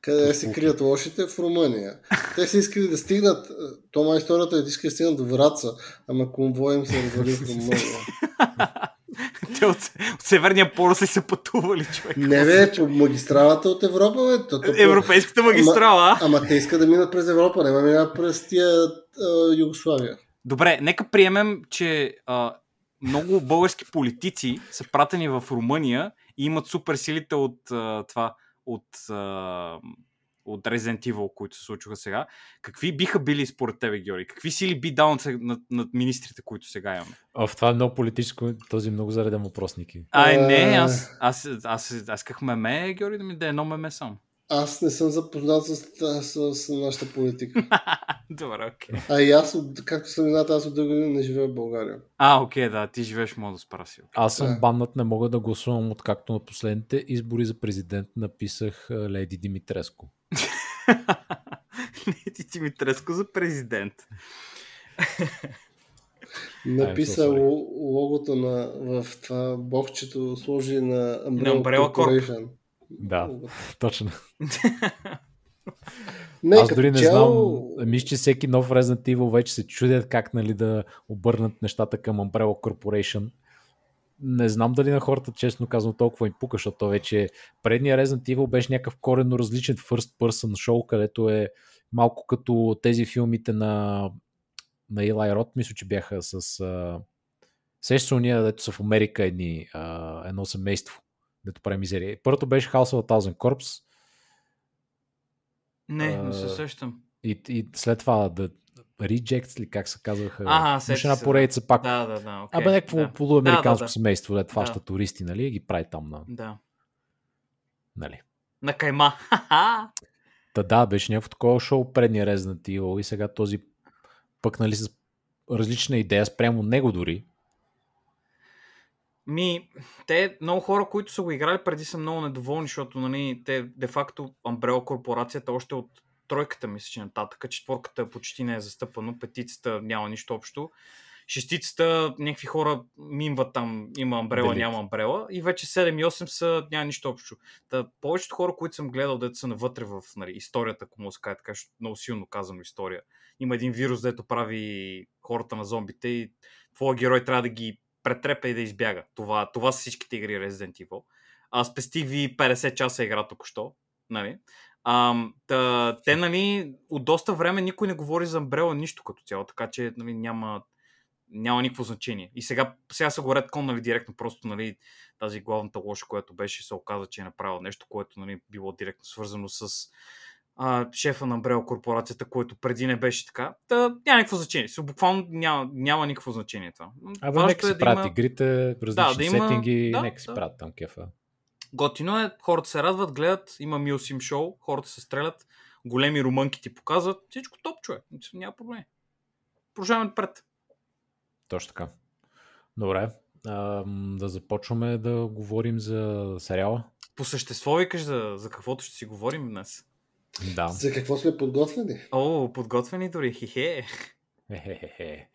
Къде се крият лошите? В Румъния. Те са искали да стигнат, тома историята е да искали да стигнат до Враца, ама конвой им се развали в Румъния. Те от Северния полюс ли са пътували, човек? Не бе, по магистралата от Европа, бе. Европейската магистрала. Ама те искат да минат през Европа, не минат през тия Югославия. Добре, нека приемем, че много български политици са пратени в Румъния и имат супер силите от това, от Resident Evil, които се случваха сега. Какви биха били според тебе, Георги? Какви сили би дал над министрите, които сега имаме? В това е много политическо, този много зареден въпросники. Не, аз исках меме, Георги, да ми даде едно меме само. Аз не съм запознат с нашата политика. Добре, окей. Okay. А и аз, както съм знаят, аз от друга не живея в България. Окей, да, ти живееш в Модос Парасил. Аз съм баннат, не мога да гласувам, откакто на последните избори за президент написах Леди Димитреско. Леди Димитреско за президент. Написа логото в това бокчето, сложи на Umbrella Corporation. Да, точно. Аз дори не знам, мисля, че всеки нов Resident Evil вече се чудят как да обърнат нещата към Umbrella Corporation. Не знам дали на хората, честно казвам, толкова им пука, защото вече предният Resident Evil беше някакъв коренно различен first person шоу, където е малко като тези филмите на Eli Roth, мисля, че бяха с сеща уния, дето са в Америка едно семейство. Дето прави мизерия. Първото беше House of Thousand Corps. Не се сещам. И след това Rejects ли, как се казваха? Имаше една поредица пак. Да, окей. Абе, някакво полуамериканско семейство, дето фаща туристи, нали, ги прави там на... Да. Нали? На кайма. Да, беше някакво такова шоу, предния Resident Evil и сега този пък, нали, с различна идея спрямо него дори. Те много хора, които са го играли преди, са много недоволни, защото, нали, те де-факто Umbrella корпорацията още от тройката, мисля, че нататъка, четворката почти не е застъпано, петицата няма нищо общо, шестицата някакви хора мимват там, има Umbrella, няма Umbrella и вече 7 и 8 са, няма нищо общо. Повечето хора, които съм гледал, дето са навътре в, нали, историята, ако му скажа, така много силно казано история. Има един вирус, дето прави хората на зомбите и твой герой трябва да ги претрепя и да избяга. Това са всичките игри Resident Evil. Спестих ви 50 часа игра току-що. Нали? Те, нали, от доста време никой не говори за Umbrella нищо като цяло, така че, нали, няма никакво значение. И сега са го редконнали директно, просто, нали, тази главната лоша, която беше, се оказа, че е направила нещо, което, нали, било директно свързано с шефа на Umbrella корпорацията, което преди не беше така. Няма никакво значение. Буквално няма никакво значение това. Нека си правят игрите, различни сеттинги, нека си правят там кефа. Готино е, хората се радват, гледат, има милсим шоу, хората се стрелят, големи румънки ти показват, всичко топ, човек. Няма проблем. Продължаваме пред. Точно така. Добре, да започваме да говорим за сериала. По същество викаш за каквото ще си говорим днес. Да. За какво сме подготвени? Подготвени дори, хе-хе.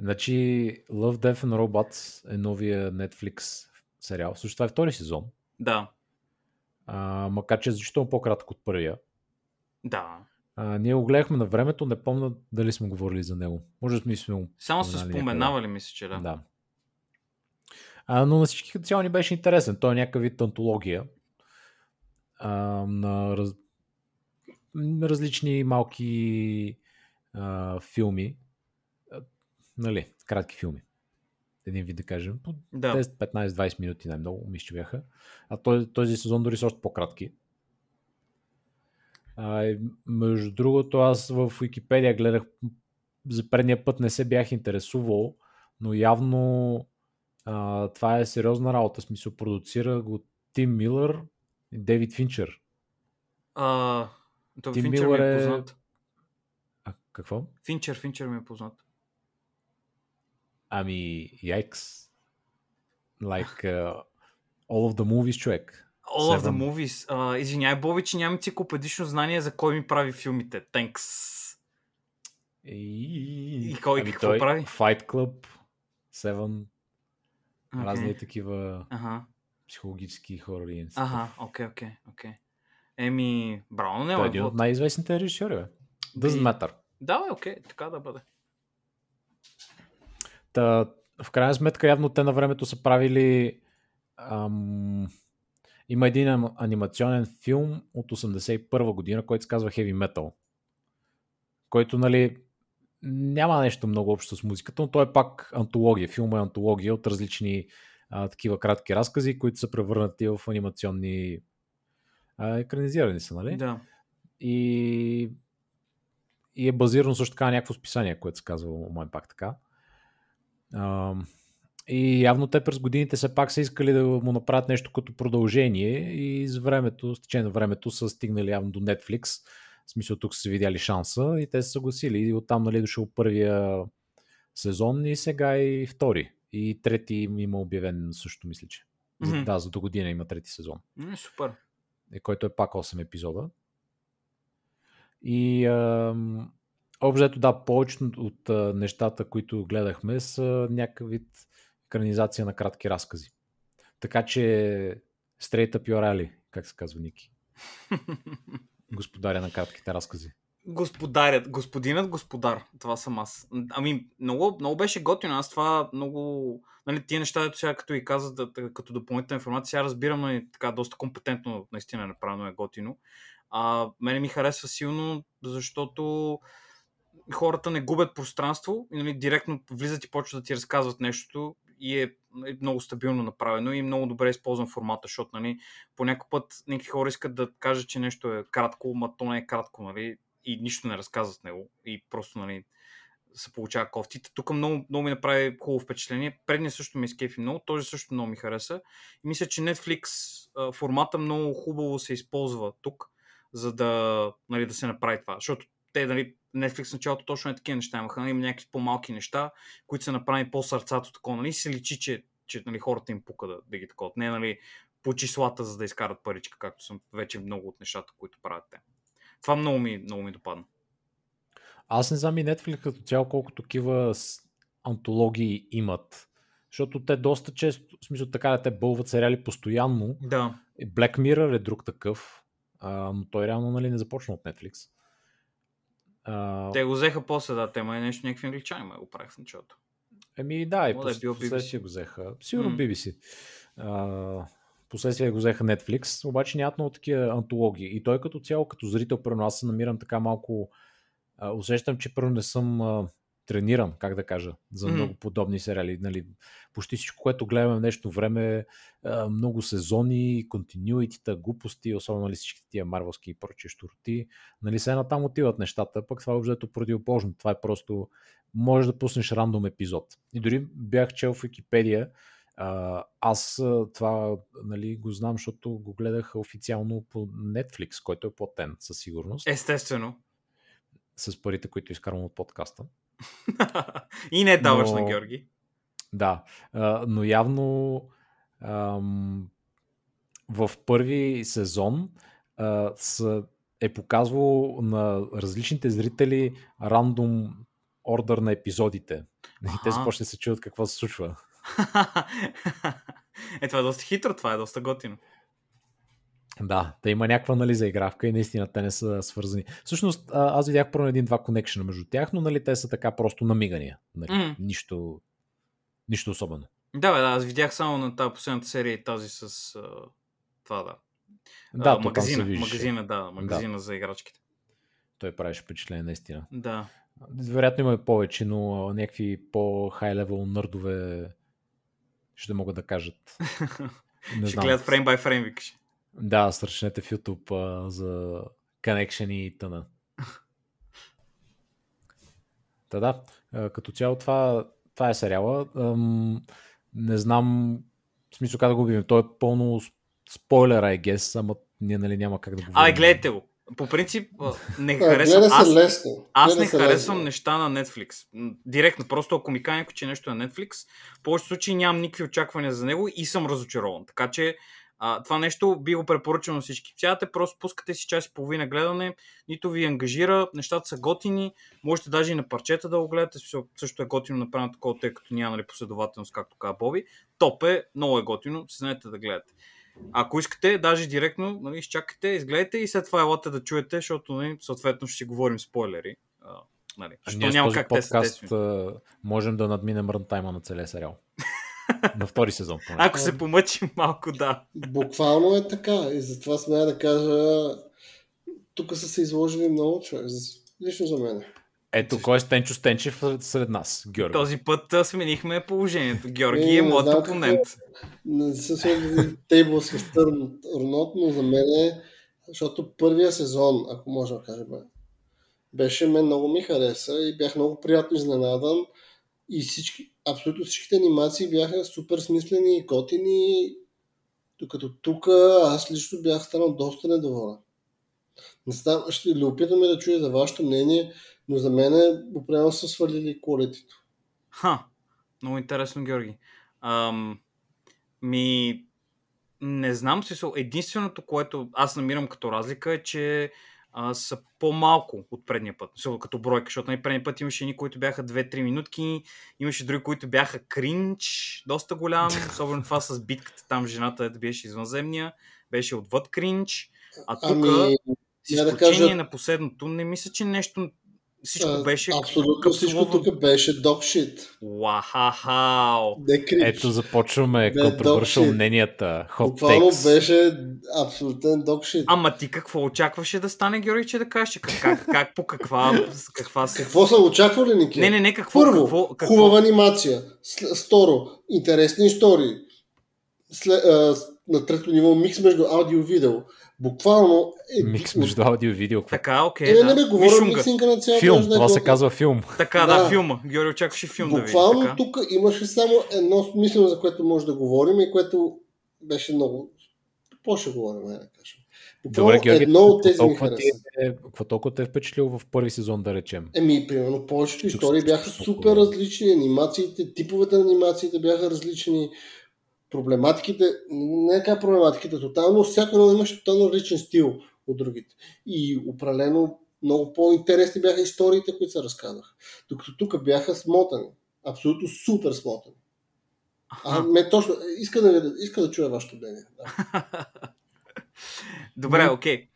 Значи, Love, Death and Robots е новия Netflix сериал. Също това е втори сезон. Да. Макар че е значително по-кратък от първия. Да. Ние го гледахме на времето, не помня дали сме говорили за него. Може да сме го... Само се споменавали, мисля, че да. Но на всички цяло ни беше интересен. Той е някакъв вид антология на различни малки филми, нали, кратки филми. един вид да кажем, по 10-15-20 минути най-много, мисля, че бяха. А този сезон дори са още по-кратки. Между другото, аз в Wikipedia гледах, за предния път не се бях интересувал, но явно това е сериозна работа. Смисъл, продуцира го Тим Милър и Дейвид Финчер. Тим Финчер Милър е познат. А какво? Финчер ми е познат. Ами, yikes. Like all of the movies, човек. All of the movies. Извиняй, Боби, че нямам енциклопедично знание за кой ми прави филмите. Thanks. И кой какво прави? Fight Club, Seven, разни такива психологически хорори. Ага, окей. Еми, браво, не е. Той е един от най-известните режисьори, бе. Doesn't matter. Да, бе, окей, така да бъде. Та, в крайна сметка, явно те на времето са правили... Има един анимационен филм от 81 година, който се казва Heavy Metal. Който, нали, няма нещо много общо с музиката, но той е пак антология. Филма е антология от различни такива кратки разкази, които са превърнати в анимационни... екранизирани са, нали? Да. И е базирано също така някакво списание, което се казва Омай пак така. И явно те през годините все пак са искали да му направят нещо като продължение и с течение на времето са стигнали явно до Netflix. В смисъл, тук са видяли шанса и те са съгласили. И оттам, нали, дошъл първия сезон и сега и втори. И трети има обявен също, мисля, че. Да, за до година има трети сезон. Супер. Който е пак 8 епизода. И общо, да, повече от нещата, които гледахме, са някакъв вид екранизация на кратки разкази. Така че straight up your alley, как се казва, Ники. Господаря на кратките разкази. Господинът господар. Това съм аз. Ами, много, много беше готино. Аз това много... Нали, тия неща, сега като и каза, като допълнителна информация, сега разбирам, нали, така доста компетентно, наистина направено е готино. Мене ми харесва силно, защото хората не губят пространство и, нали, директно влизат и почват да ти разказват нещото и е много стабилно направено и много добре използван формата, защото, нали, по някой път някакви хора искат да кажат, че нещо е кратко, но то не е кратко, нали, и нищо не разказват него и просто, нали, се получава кофтите. Тук много ми направи хубаво впечатление. Предния също ми изкефи много, този също много ми хареса. И мисля, че Netflix формата много хубаво се използва тук, за да, нали, да се направи това. Защото те, нали, Netflix в началото точно е такива неща имаха. Нали, има някакви по-малки неща, които са направени по-сърцато такова. Нали, се личи, че нали, хората им пука да ги такова. Не, нали, по числата, за да изкарат паричка, както съм вече много от нещата, които правят те. Това много ми допадна. Аз не знам и Netflix като цяло колко такива антологии имат. Защото те доста често, в смисъл така, да, те бълват сериали постоянно. Да. Black Mirror е друг такъв, но той реално, нали, не започна от Netflix. Те го взеха после, да, тема е нещо, някакви англичани ме го правих в началото. Еми да, и последствие го взеха. Сигурно BBC. Последствие го взеха Netflix, обаче нямат много такива антологии. И той като цяло, като зрител, прено аз се намирам така малко... усещам, че първо не съм трениран, как да кажа, за много подобни сериали. Нали, почти всичко, което гледаме в днешно време, много сезони, континюитита, глупости, особено, нали, всички тия марвелски и прочие щурти. Нали, сега натам отиват нещата, пък това е общо противоположно. Това е просто, можеш да пуснеш рандом епизод. И дори бях чел в Википедия, аз това, нали, го знам, защото го гледах официално по Netflix, който е платен със сигурност. Естествено. С парите, които изкарвам от подкаста. И не е даваш на Георги. Да, но явно в първи сезон е показвало на различните зрители рандом ордър на епизодите. И те спочне се чуят какво се случва. Това е доста хитро, това е доста готино. Да, да има някаква, нали, заигравка и наистина те не са свързани. Всъщност, аз видях първо един-два конекшена между тях, но, нали, те са така просто намигания. Нали, нищо особено. Да, бе, да, аз видях само на тази последната серия и тази с това, да. Да, магазина за играчките. Той правеше впечатление, наистина. Да. Вероятно има и повече, но някакви по-хай-левел нърдове ще могат да кажат. Не ще гледат frame by frame, викаш. Да, сръчнете в YouTube за connection и тъна. Та да, като цяло това е сериала. Не знам, в смисъл как да го видим. Той е пълно спойлер, I guess, ама ние нали няма как да го видим. Абе, гледайте го. По принцип, не харесвам. Аз не харесвам неща на Netflix. Директно, просто ако ми кажа някой, че нещо е Netflix, в повечето случаи нямам никакви очаквания за него и съм разочарован. Така че това нещо би го препоръчал на всички. Сядате, просто пускате си час и половина гледане, нито ви ангажира, нещата са готини, можете даже и на парчета да го гледате, също е готино направено такова, тъй като няма нали, последователност, както каза Боби. Топ е, много е готино, се знаете да гледате. Ако искате, даже директно, нали, изчакайте, изгледайте и след това елате да чуете, защото нали, съответно ще си говорим спойлери. Нали, защото няма как те са действени. Можем да надминем рънтайма на целия сериал. На втори сезон. Поне. Ако се помъчим малко, да. Буквално е така. И затова смея да кажа, тук са се изложили много човек. Лично за мен. Ето, кой е Стенчо Стенчев сред нас? Георги. Този път сменихме положението. Георги е моят опонент. Не се сложи тейбъл с Стърнот, но за мен е, защото първия сезон, ако може да кажа, беше мен много ми хареса и бях много приятно изненадан. И абсолютно всичките анимации бяха супер смислени и готини, докато тук аз лично бях станал доста недоволен. Не знам, ще опитам да чуя за вашето мнение, но за мен определено са свалили колетито. Много интересно, Георги. Не знам, единственото, което аз намирам като разлика е, че са по-малко от предния път. Като бройка, защото на предния път имаше едни, които бяха 2-3 минутки, имаше други, които бяха кринч, доста голям, особено това с битката, там жената беше извънземния, беше отвъд кринч, а тук с изключение на последното, не мисля, че нещо всичко беше... Абсолютно всичко тук беше dog shit. Уахахау! Ето започваме контровършъл мненията. Буквално беше абсолютен dog shit. Ама ти какво очакваше да стане, Георги, че да кажеш? Как по каква се... Какво са очаквали, Ники? Не, какво... Първо, хубава анимация. Второ, интересни истории. На трето ниво микс между аудио и видео. Буквално е... Микс между аудио и видео. Така, окей, да. Не говорим миксинга на цялата. Филм, това се казва филм. Така, да, филма. Георги очакваше филм да види. Буквално тук имаше само едно смислено, за което може да говорим и което беше много... По-ще говорим, да кажем. Добре, Георги, едно от тези ми хареса. Какво толкова те е впечатлило в първи сезон, да речем? Примерно, повечето истории бяха супер различни, анимациите, типовете на анимациите бяха различни. Проблематиките, тотално, всяко едно имаше тотално различен стил от другите. И определено много по-интересни бяха историите, които се разказаха. Докато тук бяха смотани. Абсолютно супер смотани. Точно, иска да чуя вашето мнение. Да. Добре, окей.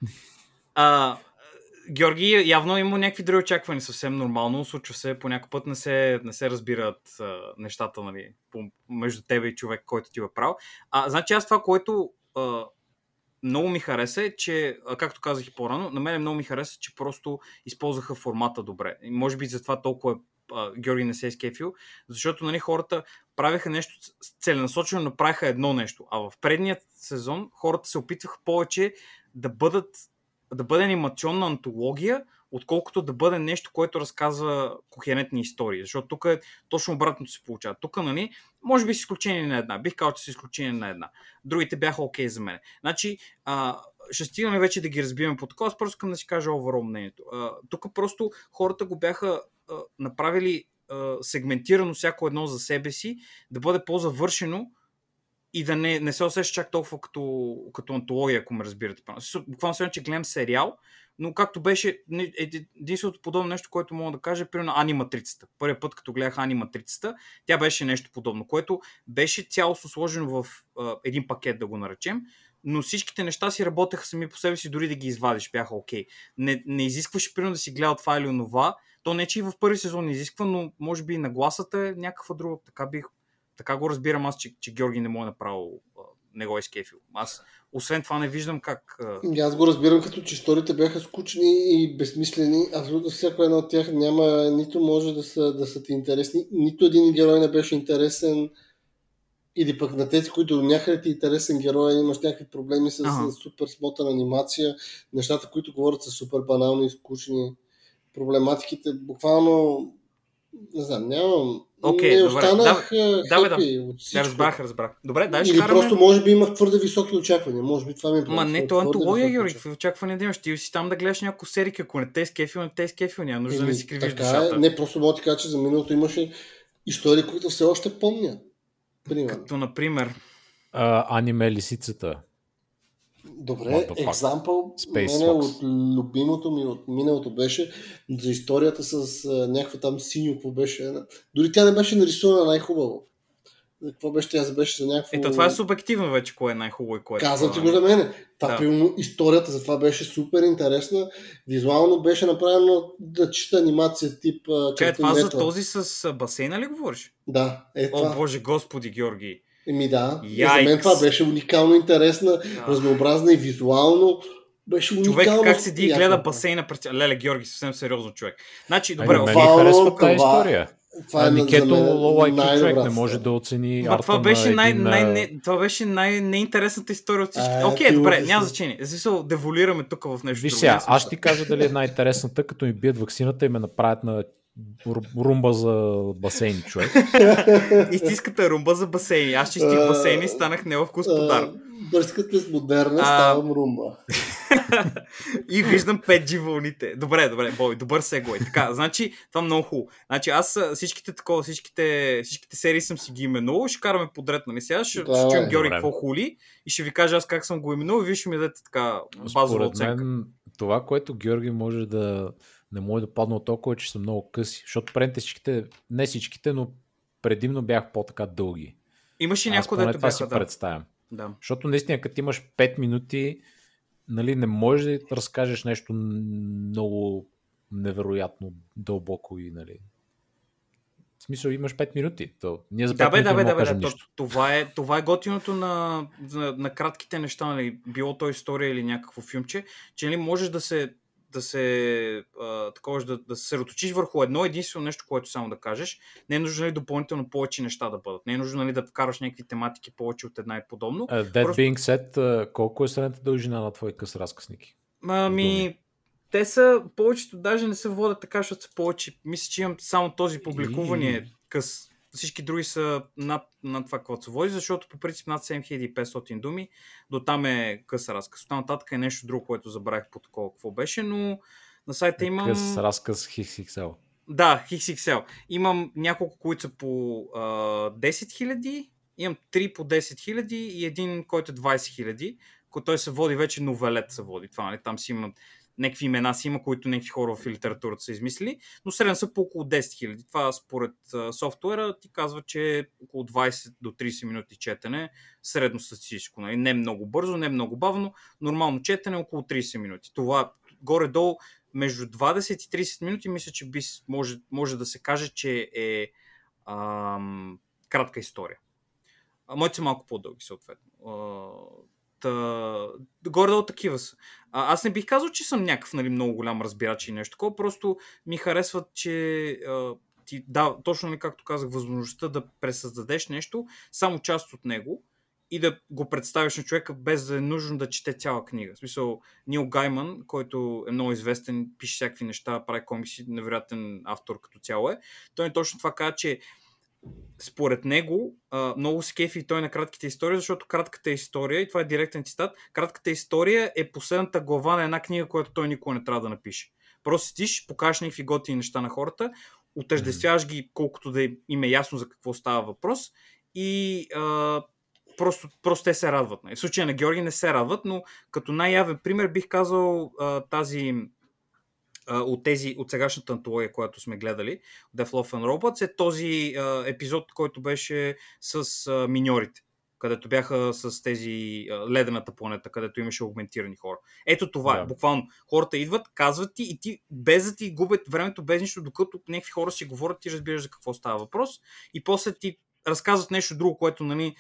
Георги, явно има някакви други очаквания, съвсем нормално, случва се, по някакъв път не се разбират нещата нали, между тебе и човек, който ти е прав. Значи аз това, което много ми хареса е, че, както казах и по-рано, на мен много ми хареса, че просто използваха формата добре. И може би затова толкова Георги не се е скефил, защото нали, хората правеха нещо целенасочено, но правеха едно нещо. А в предният сезон хората се опитваха повече да бъде анимационна антология, отколкото да бъде нещо, което разказва кохерентни истории. Защото тук точно обратното се получава. Тук, нали, може би с изключение на една. Бих казал, че с изключение на една. Другите бяха окей за мен. Значи, ще стигаме вече да ги разбиваме по такова. Просто искам да си кажа overall мнението. Тук просто хората го бяха направили сегментирано всяко едно за себе си, да бъде по-завършено, и да не се усеща чак толкова като антология, ако ме разбирате. Буквално сега, че гледам сериал, но както беше единственото подобно нещо, което мога да кажа, е примерно Аниматрицата. Първият път, като гледах Аниматрицата, тя беше нещо подобно, което беше цялостно сложено в един пакет, да го наречем, но всичките неща си работеха сами по себе си, дори да ги извадиш, бяха окей. Не изискваше примерно да си гледа това или онова. То не, че и в първи сезон не изисква, но може би нагласата е някаква друга, Така го разбирам аз, че Георги не му е направил него е скефил. Аз освен това не виждам как... Аз го разбирам като, че историте бяха скучни и безсмислени. Абсолютно всяко едно от тях няма, нито може да са ти интересни. Нито един герой не беше интересен. Или пък на тези, които до някъде ти е интересен герой, имаш някакви проблеми с супер смотана анимация, нещата, които говорят са супер банални и скучни, проблематиките, буквално не знам, нямам. Не останах хепи от всичко. Разбрах. Добре, дай ще караме. Или просто може би имах твърде високи очаквания. Може би това ми е проблем. Ма не, това е антология, Георги. В очакване да имаш. Ти си там да гледаш няколко серии, ако не те скефил, не те скефил, няма нужда да си кривиш душата. Не, просто мога да ти кажа, че за миналото имаше истории, които все още помня. Примерно. Като, например... аниме Лисицата. Добре, екзампъл от любимото ми от миналото беше за историята с някаква там синьо, какво беше. Дори тя не беше нарисувана най-хубаво. Какво беше, тя беше за някакво... Ето това е субективно вече, кое е най-хубаво и кое е... Казвам ти го за мене. Та, примерно, историята за това беше супер интересна. Визуално беше направено да чита анимация тип... Е това за този с басейна ли говориш? Да, е това. О, Боже, Господи, Георги. Еми да, за мен това беше уникално интересна, разнообразна и визуално. Беше уникално. Човек, как седи и гледа басейна пред... Леле, Георги, съвсем сериозно, човек. Значи, добре, харесва тази история. Това е Никето Лолайки човек, не може да оцени арта. Това беше най-неинтересната история от всички. Окей, добре, няма значение. Зависъл, деволираме тук в нещо. Виж сега, аз ще ти кажа дали е най-интересната, като ми бият ваксината и ме направят на румба за басейни, човек. Истиската румба за басейни. Аз чистих басейни и станах негов господар. Бърската с модерна, ставам румба. И виждам 5G вълните. Добре, Боби, добър сегой. Така, значи, това много хубаво. Значи, аз всичките серии съм си ги именувал, ще караме подред, нали сега, ще чуем Георги какво хули и ще ви кажа аз как съм го именувал и вие ще ми дадете така базова оценка. Според мен, това, което Георги може да не може да падна от толкова, че са много къси, защото предните всичките, не всичките, но предимно бях по-така дълги. Имаше някои, дето бяха, си представям. Да. Защото наистина, като имаш 5 минути, нали, не можеш да разкажеш нещо много невероятно дълбоко и, нали... В смисъл, имаш 5 минути. То. Ние за 5 минути не кажем нищо. Това е готиното на кратките неща, нали, било то история или някакво филмче, че нали, можеш да се съсредоточиш върху едно единствено нещо, което само да кажеш. Не е нужно ли допълнително повече неща да бъдат. Не е нужно ли да вкарваш някакви тематики повече от една и подобно. Being said, колко е средната дължина на твой къс разказ, Ники? Те са, повечето даже не се водят така, защото са повече. Мисля, че имам само този публикуване къс. Всички други са над това, което се води, защото по принцип над 7500 думи. До там е къс разказ. Оттам нататък е нещо друго, което забравих по такова какво беше, но на сайта имам... Къс разказ XXL. Да, XXL. Имам няколко, които са по 10 000, имам 3 по 10 000 и един, който е 20 000, който той се води вече новелет се води. Това, там си имам... Некви имена си има, които някакви хора в литературата са измислили, но средно са по около 10 000. Това според софтуера ти казва, че е около 20 до 30 минути четене, средно статистическо. Нали? Не много бързо, не много бавно, нормално четене около 30 минути. Това горе-долу между 20 и 30 минути мисля, че може да се каже, че е кратка история. Моите са малко по-дълги, съответно. Горе-долу такива са. Аз не бих казал, че съм някакъв нали, много голям разбирач и нещо такова, просто ми харесват, че точно ли, както казах, възможността да пресъздадеш нещо, само част от него и да го представиш на човека без да е нужно да чете цяла книга. В смисъл, Нил Гайман, който е много известен, пише всякакви неща, прави комикси, невероятен автор като цяло е, той не точно това каза, че според него много се кефи и той на кратките истории, защото кратката история, и това е директен цитат, кратката история е последната глава на една книга, която той никога не трябва да напише. Просто седиш, покажеш някакви готини неща на хората, отъждествяваш ги колкото да им е ясно за какво става въпрос и просто те се радват. В случая на Георги не се радват, но като най-явен пример бих казал от сегашната антология, която сме гледали, Death, Love and Robots, е този епизод, който беше с миньорите, където бяха с тези ледената планета, където имаше аугментирани хора. Ето това е, буквално. Хората идват, казват ти и ти без да ти губят времето, без нищо, докато някакви хора си говорят, ти разбираш за какво става въпрос и после ти разказват нещо друго, което нали,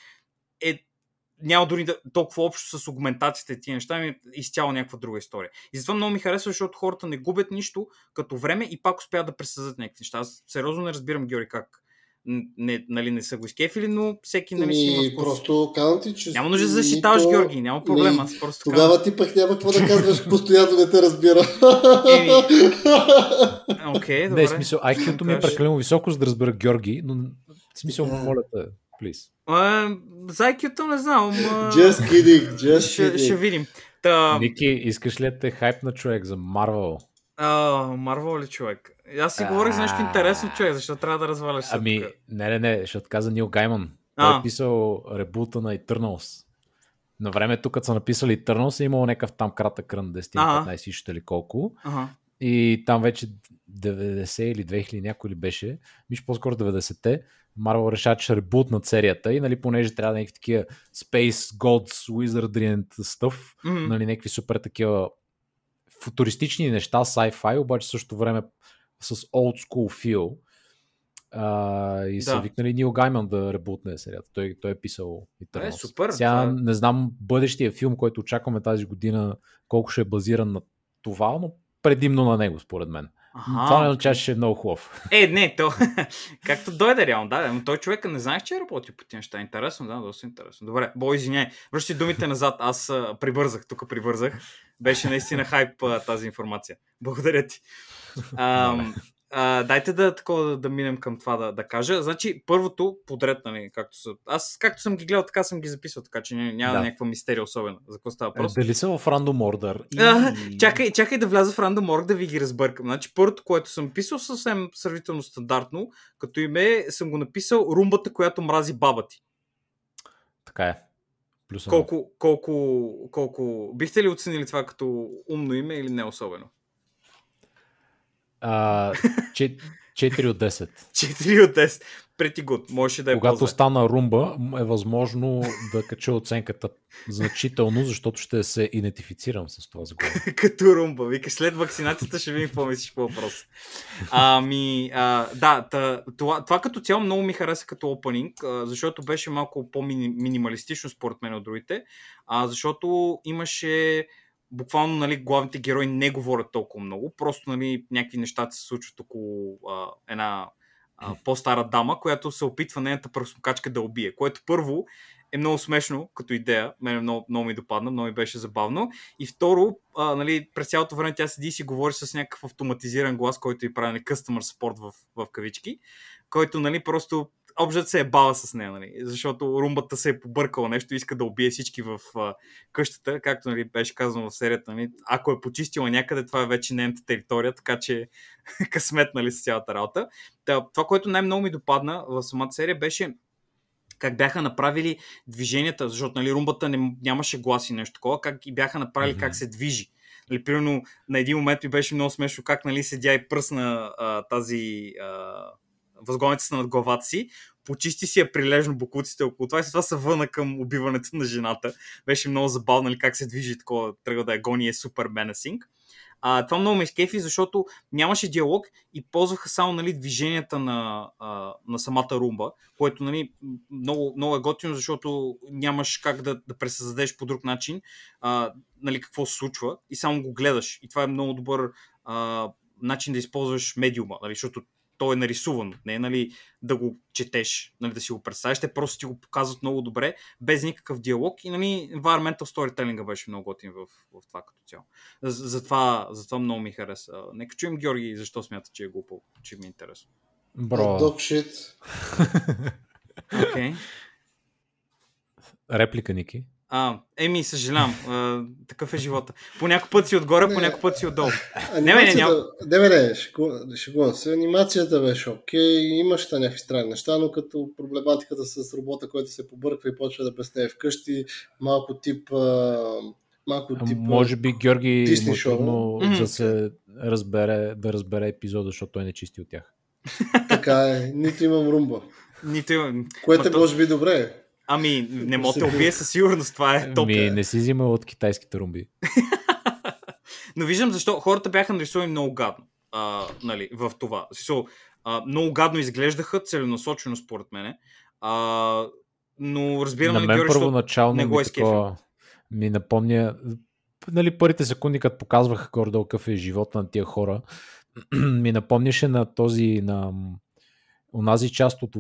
няма дори толкова общо с аугментацията и тия неща, ми изцяло някаква друга история. И затова много ми харесва, защото хората не губят нищо като време и пак успяват да пресъздадат някакви неща. Аз сериозно не разбирам, Георги, как не, нали, не са го изкефили, но всеки нали си има вкус. Просто казвам ти, че... Няма нужда да защитаваш, Георги, няма проблем. Аз просто тогава казвам... ти пък няма какво да казваш, постоянно не те разбира. Окей, добре. Не, смисъл, IQ-то ми е прекалено високо, за да разбера Георги, но смисъл, моля те, please. За IQ-то не знам. Just kidding, just kidding. Ще видим. Ники, искаш ли те хайп на човек за Marvel? Марвел ли, човек? Аз си говорих за нещо интересно, човек, защото трябва да разваляш се. Ами, не, защото каза Нил Гайман. Той е писал ребута на Eternals. На времето, като са написали Eternals, е имало някакъв там кратък крън, 10-15 ищата или колко. И там вече 90 или 2000 някой ли беше, миш по-скоро 90-те, Marvel решава, че ще ребутнат серията и, нали, понеже трябва да някакви такива Space Gods, Wizardry and stuff, нали, някакви супер такива футуристични неща, sci-fi, обаче също време с old school feel. И да. Са викнали Нил Гайман да ребутне серията. Той е писал Eternals. Е, супер. Сега не знам бъдещия филм, който очакваме тази година, колко ще е базиран на това, но предимно на него, според мен. Това не означава, че ще е много хубав. Не, то както дойде реално, но той човека не знаех, че е работил по тия неща. Интересно, да, доста интересно. Добре, извиняй, връщи думите назад, аз прибързах. Беше наистина хайп тази информация. Благодаря ти. Дайте да минем към това да кажа. Значи, първото подред, нали, както съм ги гледал, така съм ги записал, така че няма някаква мистерия особена. За какво става въпрос? Дали са в рандом ордер? Чакай да вляза в рандом ордер да ви ги разбъркам. Значи, първото, което съм писал, съвсем сравнително стандартно, като име съм го написал Румбата, която мрази баба ти. Така е. Колко бихте ли оценили това като умно име или не особено? 4 от 10. 4 от 10. Pretty good. Можеше да е когато ползвай. Стана Румба, е възможно да кача оценката значително, защото ще се идентифицирам с това заговор. Като Румба. Вика, след вакцинацията ще видим какво мислиш по въпроса. Това като цяло много ми хареса като опенинг, защото беше малко по-минималистично според мен от другите, защото имаше... Буквално, нали, главните герои не говорят толкова много, просто, нали, някакви неща се случват около една по-стара дама, която се опитва нейната пръстокачка да убие, което първо е много смешно като идея, мене много ми допадна, много ми беше забавно, и второ, нали, през цялото време тя седи и си говори с някакъв автоматизиран глас, който ѝ прави customer support в кавички, който, нали, просто обжът се е бава с нея, нали? Защото Румбата се е побъркала нещо и иска да убие всички в къщата, както, нали, беше казано в серията. Нали? Ако е почистила някъде, това е вече нейната територия, така че късмет, нали, с цялата работа. Това, което най-много ми допадна в самата серия, беше как бяха направили движенията, защото, нали, Румбата нямаше глас и нещо такова, как и бяха направили как се движи. Нали, примерно, на един момент ми беше много смешно как, нали, седя и пръсна тази... възглавницата над главата си, почисти си я прилежно бокуците около това и след това се върна към убиването на жената. Беше много забавно, нали, как се движи такова, тръгва да я гони, е супер менесинг. Това много ме изкефи, защото нямаше диалог и ползваха само, нали, движенията на самата Румба, което, нали, много, много е готино, защото нямаш как да пресъздадеш по друг начин, нали, какво се случва и само го гледаш. И това е много добър начин да използваш медиума, нали, защото той е нарисуван, не е, нали, да го четеш, нали, да си го представиш, те просто ти го показват много добре, без никакъв диалог и, нали, environmental storytelling беше много готин в това като цяло. Затова много ми хареса. Нека чуем Георги, защо смята, че е глупо, че ми е интересно. Dog shit. Окей. Реплика, Ники? Съжалявам. Такъв е живота. По някой път си отгоре, по някой път си отдолу. Шегувам се. Анимацията беше окей, имаше някакви странни неща, но като проблематиката с робота, който се побърква и почва да пестее вкъщи, малко тип може би Георги Дисни шоу. Да се разбере епизода, защото той не чисти от тях. Така е. Нито имам Румба. Което може би добре. Не мога да убие със сигурност, това е топ. Не си взимал от китайските румби. Но виждам защо хората бяха нарисувани много гадно, нали, в това. Много гадно изглеждаха, целенасочено според мене. Но разбирам, на мен Георги, първоначално не го е такова, ми напомня, нали, първите секунди, като показваха Гордол къв е живота на тия хора, ми напомняше на този... онази част от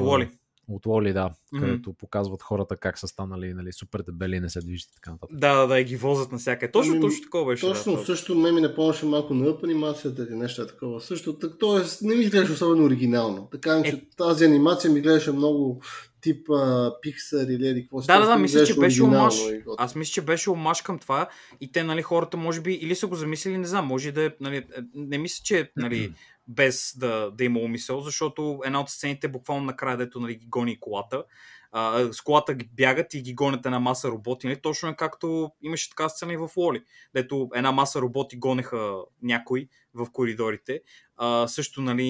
Лоли. От Лоли, да, където показват хората как са станали, нали, супер дебели и не се движат и така нататък. Да, и ги возят навсякъде. Точно такова беше. Точно, да, също ме не помнеше малко на анимацията и неща такова. Също, тоест, не ми гледаше особено оригинално. Така че тази анимация ми гледаше много тип Pixar или еди какво си. Да, мисля, че беше омаж. Аз мисля, че беше омаж към това и те, нали, хората може би или са го замислили, не знам, може да, нали, не мисля, че, нали, без да има умисъл, защото една от сцените буквално накрая, дето, нали, ги гони колата. С колата ги бягат и ги гонят една маса роботи, нали? Точно както имаше така сцена и в Лоли, дето една маса роботи гонеха някой в коридорите. Също, нали,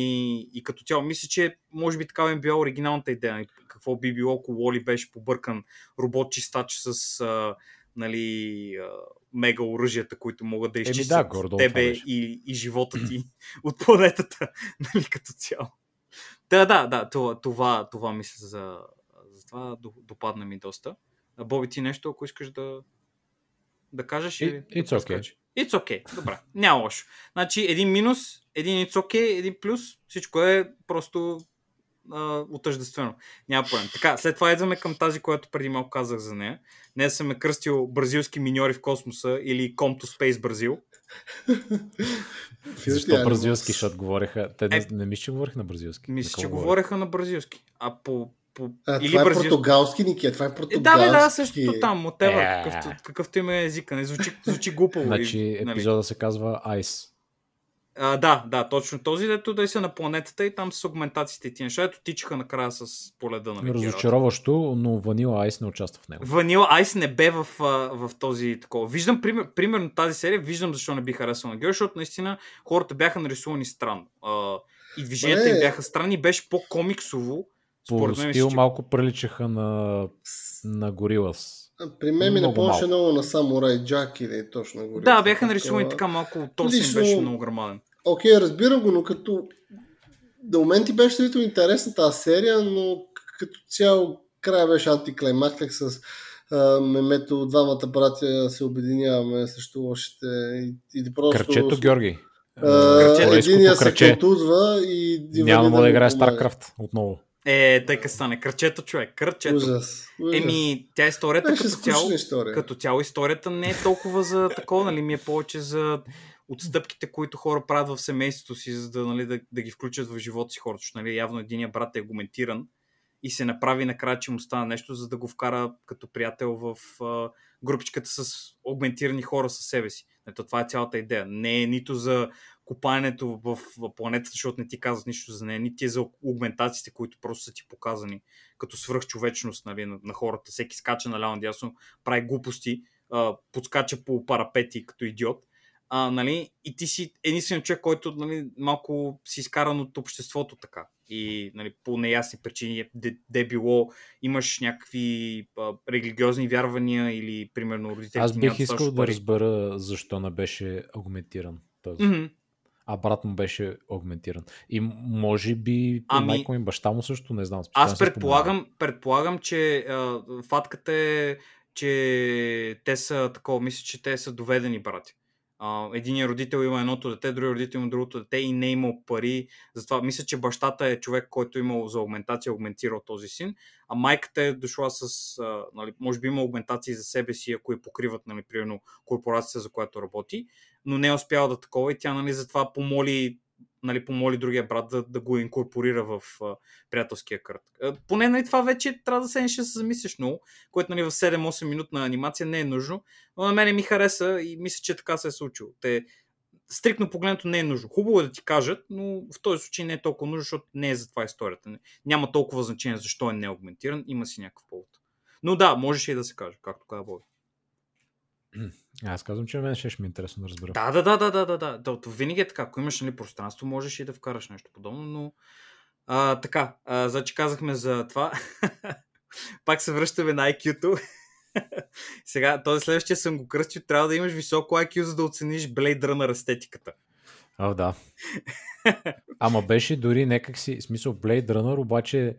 и като цяло, мисля, че може би такава е била оригиналната идея. Нали? Какво би било, ако Лоли беше побъркан робот-чистач с нали, мега оръжията, които могат да изчистят тебе и живота ти от планетата, нали, като цяло. Да, това мисля за това допадна ми доста. Боби, ти нещо, ако искаш да кажеш? It's okay. It's okay, добре, няма лошо. Значи, един минус, един it's okay, един плюс, всичко е просто отъждествено. Няма проблем. Така, след това идваме към тази, която преди малко казах за нея. Не съм е кръстил бразилски миньори в космоса или Com to Space Бразил. Защо бразилски, защото говореха? Те не мисля, че говореха на бразилски. Мисля, че говореха на бразилски. А или това е португалски, Никия, това е португалски. Да, също там, мотева, какъвто им е езика, не звучи глупаво. Значи епизода се казва Ice. Да, точно този, дето да са на планетата и там с аугментациите и тия неща, ето тичаха накрая с поледа на Викерата. Разочароващо, но Vanilla Ice не участва в него. Vanilla Ice не бе в този такова. Виждам, примерно тази серия, виждам защо не би харесал на Гео, защото наистина хората бяха нарисувани странно. И движенията им бяха странни, беше по-комиксово. По стил малко приличаха на Горилас. При мен ми напомняше много на Самурай Джак или точно на Горилас. Да, бяха нарисувани така малко, торсен беше много грамаден. Окей, разбирам го, но като до момент ти беше интересна тази серия, но като цяло края беше антиклаймаклик с мемето, двамата братя се обединяваме срещу лошите и просто... Кръчето Георги. Единия се контузва и... Няма да играе StarCraft отново. Тъй като стане кръчето, човек. Кръчето. Ужас. Еми, тя историята като цяло историята не е толкова за такова, нали, ми е повече за отстъпките, които хора правят в семейството си, за да, нали, да ги включат в живота си хората. Нали, явно единия брат е аргументиран и се направи накрая, че му стана нещо, за да го вкара като приятел в групичката с аугментирани хора със себе си. Ето, това е цялата идея. Не е нито за копаенето в планетата, защото не ти казват нищо за нея, нито е за аугментациите, които просто са ти показани като свръхчовечност, нали, на хората. Всеки скача наляво надясно, прави глупости, подскача по парапети като идиот. Нали, и ти си единствен човек, който, нали, малко си изкаран от обществото така. И, нали, по неясни причини било имаш някакви религиозни вярвания или примерно родители. Аз бих искал да разбера защо не беше аугментиран този. Mm-hmm. А брат му беше аугментиран. И може би майка ми, баща му също, не знам. Аз предполагам, че фатката е, че те са такова, мисля, че те са доведени брати. Единият родител има едното дете, другият родител има другото дете и не е имал пари. Затова мисля, че бащата е човек, който имал за аугментация, аугментирал този син, а майката е дошла с, нали, може би има аугментации за себе си, ако я покриват, нали, примерно корпорацията, за която работи, но не е успяла да такова и тя, нали, затова помоли другия брат да го инкорпорира в приятелския кръг. Поне, нали, това вече трябва да седнеш да се замислиш много, което, нали, в 7-8 минутна анимация не е нужно, но на мене ми хареса и мисля, че така се е случило. Стриктно погледнато не е нужно. Хубаво е да ти кажат, но в този случай не е толкова нужно, защото не е за това историята. Няма толкова значение защо е неаугментиран, има си някакъв повод. Но да, можеше и да се каже, както каза Боби. Аз казвам, че на мен ще ми е интересно да разбера. Да. Винаги е така. Ако имаш, нали, пространство, можеш и да вкараш нещо подобно, но... така, значи казахме за това. Пак се връщаме на IQ-то. Сега, този следващия съм го кръстил. Трябва да имаш високо IQ, за да оцениш Blade Runner естетиката. Да. Ама беше дори някакси... Смисъл, Blade Runner обаче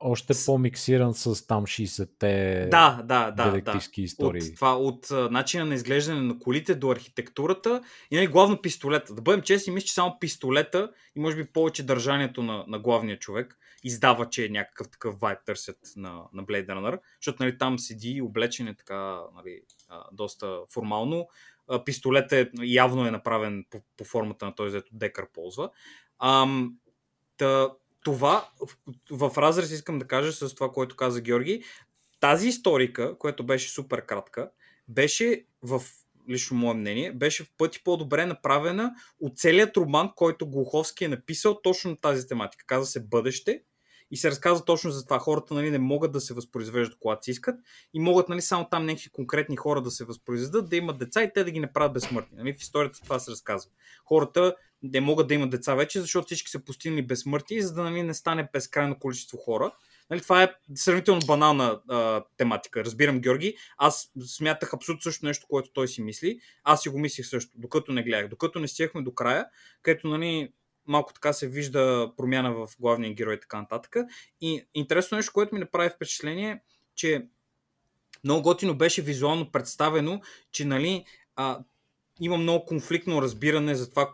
още по-миксиран с там 60-те детективски истории. От начина на изглеждане на колите до архитектурата и главно пистолета. Да бъдем честни, мисля, че само пистолета и може би повече държанието на главния човек издава, че някакъв такъв вайб търсят на Blade Runner, защото там седи облечен е така доста формално. Пистолетът явно е направен по формата на този, дето Декър ползва. Това в разрез искам да кажа с това, което каза Георги. Тази историка, която беше супер кратка, беше, в лично мое мнение, беше в пъти по-добре направена от целият роман, който Глуховски е написал точно на тази тематика. Казва се Бъдеще и се разказва точно за това. Хората не могат да се възпроизвеждат, когато си искат, и могат само там някакви конкретни хора да се възпроизведат, да имат деца и те да ги направят безсмъртни. В историята това се разказва. Хората не могат да имат деца вече, защото всички са постигнали безсмъртие, за да не стане безкрайно количество хора. Това е сравнително банална тематика. Разбирам Георги. Аз смятах абсолютно също нещо, което той си мисли. Аз си го мислих също, докато не гледах. Докато не стигнахме до края, където малко така се вижда промяна в главния герой и така нататък. И интересно нещо, което ми направи впечатление, че много готино беше визуално представено, че има много конфликтно разбиране за това,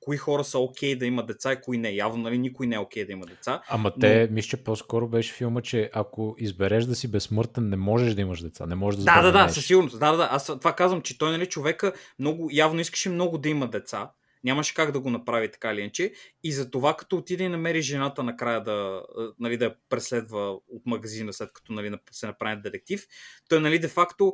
кои хора са окей да имат деца и кои не. Явно никой не е окей да има деца. Те, мисля, че по-скоро беше филма, че ако избереш да си безсмъртен, не можеш да имаш деца. Не можеш да забранеш. Да, със сигурност. Аз това казвам, че той, човека много, явно искаше много да има деца. Нямаше как да го направи така или иначе. И за това, като отиде и намери жената накрая да я преследва от магазина, след като се направи детектив, той де-факто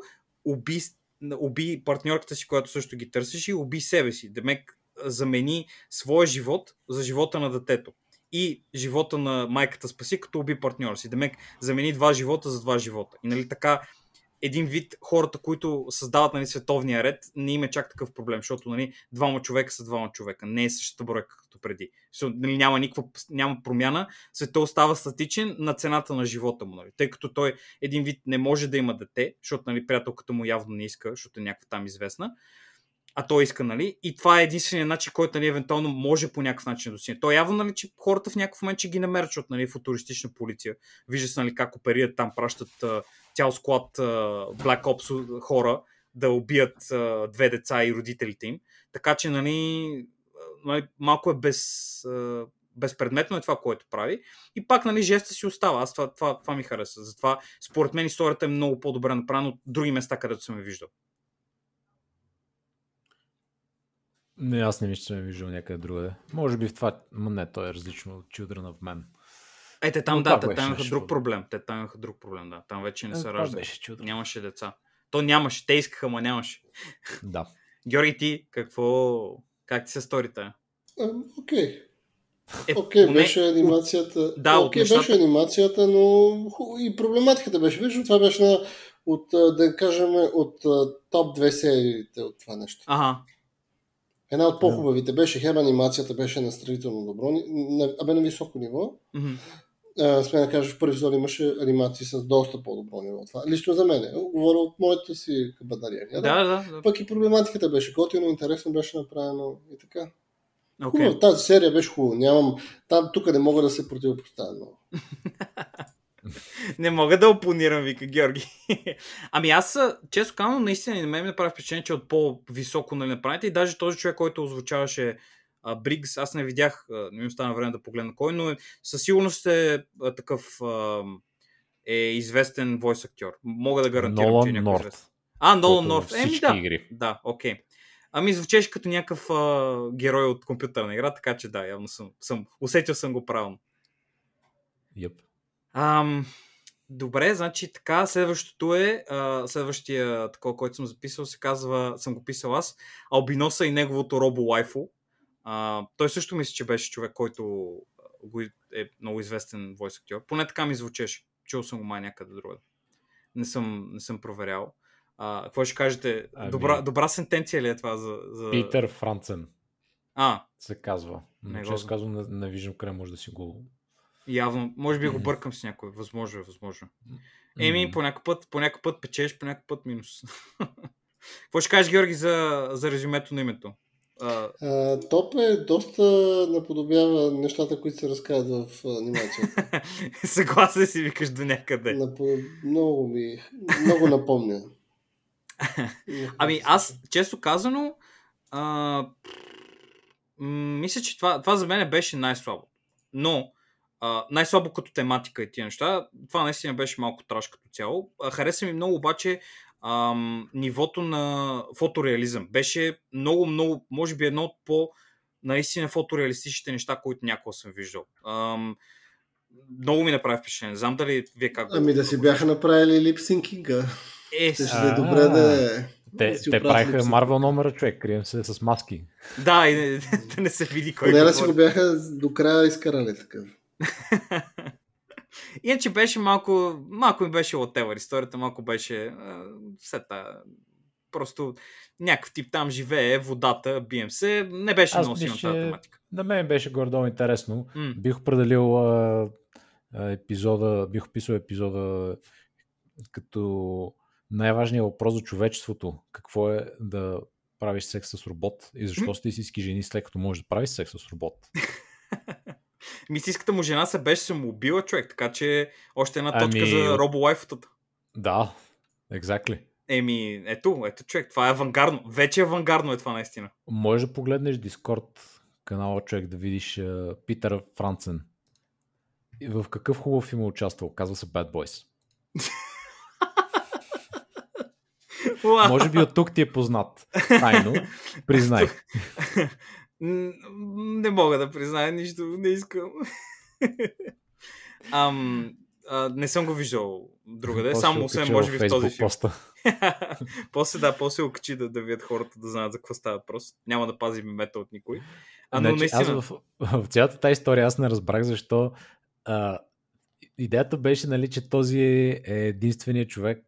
уби партньорката си, която също ги търсеше, и уби себе си. Демек замени своя живот за живота на детето. И живота на майката спаси, като уби партньора си. Демек замени два живота за два живота. И така един вид хората, които създават световния ред, не има чак такъв проблем, защото двама човека са двама човека. Не е същата бройка като преди. Няма промяна. Света остава статичен на цената на живота му. Тъй като той един вид не може да има дете, защото приятелката му явно не иска, защото е някаква там известна. А той иска, и това е единственият начин, който евентуално може по някакъв начин да достигне. То явно, че хората в някакъв момент ще ги намерят, защото футуристична полиция. Вижда се, как оперират там, пращат цял склад Black Ops хора да убият две деца и родителите им. Така че, малко е безпредметно е това, което прави. И пак, жеста си остава. Аз това ми хареса. Затова, според мен, историята е много по-добре направена от други места, където съм я виждал. Не, аз не мисля, че съм виждал някъде другаде. Може би в това, той е различно от Children of Men. Те там, там имаха друг проблем. Там вече не се раждат. Нямаше деца. Те искаха, ама нямаше. Да. Георги, ти как ти се стори тая? Окей. Беше анимацията. Беше анимацията, но и проблематиката беше. Виждам, това беше от топ 2 сериите от това нещо. Ага. Една от по-хубавите беше, анимацията беше настрадително добро, на високо ниво. Сме да кажа, в първи сезон имаше анимации с доста по-добро ниво. Това лично за мен. Говоря от моята си кабадария. Пък и проблематиката беше готино, интересно беше направено и така. Хубаво, тази серия беше хубава. Тук не мога да се противопоставя много. Не мога да опонирам, вика Георги. Аз, често казвам, наистина на мен направи впечатление, че от по-високо направите, и даже този човек, който озвучаваше Бригс, аз не видях, не ми остана време да погледна кой, но със сигурност е такъв известен войс актьор. Мога да гарантирам, Nolan, че е някой известен. Нолан Норт. Игри. Да, окей. Звучеше като някакъв герой от компютърна игра, така че явно съм усетил съм го правилно. Йоп. Добре, значи така, следващото е, следващия такова, който съм записал, се казва, съм го писал аз, Албиноса и неговото роболайфо. Той също мисля, че беше човек, който е много известен войс актьор. Поне така ми звучеше. Чул съм го май някъде друга. Не съм проверял. Какво ще кажете? Добра сентенция ли е това за... Питър Францен се казва. Честно казвам, не виждам къде може да си го... Явно, може би го бъркам с някой. Възможно. По някакъв път печеш, по някакъв път минус. Какво ще кажеш, Георги, за резюмето на името? Топ е доста наподобява нещата, които се разказват в анимацията. Съгласен си, викаш до някъде. Много напомня. Ами аз, често казано, мисля, че това за мен беше най-слабо. Но най-слабо като тематика и тия неща, това наистина беше малко траш като цяло. Хареса ми много обаче нивото на фотореализъм. Беше много, може би едно от по-наистина фотореалистичните неща, които някога съм виждал. Много ми направи впечатление. Не знам дали вие как... Ами да си бяха направили липсинкинга. Ще е добре да е... Те правиха Marvel номера, човек, крием се с маски. Да, и да не се види кой. Не да си го бяха до края изкарали такъв. Иначе беше малко ми беше whatever историята, малко беше просто някакъв тип там живее, водата, бием се, не беше много силна тази тематика. На мен беше гордо интересно. Бих определил епизода, бих описал епизода като най-важният въпрос за човечеството. Какво е да правиш секс с робот и защо сте си жени, след като можеш да правиш секс с робот? Мисиската му жена се беше самоубила, човек, така че още една точка за роболайфата. Да, exactly. Ето човек, това е авангарно. Вече авангарно е това наистина. Може да погледнеш Discord канала, човек, да видиш Питър Францен. И в какъв хубав филм е участвал, казва се Bad Boys. Може би от тук ти е познат. Тайно, признай. Не мога да призная нищо, не искам. Не съм го виждал другаде, само освен може би в този филм. После окачи да видят хората, да знаят за какво става въпрос. Няма да пази мемета от никой. В цялата тази история аз не разбрах защо. Идеята беше, нали, че този е единственият човек,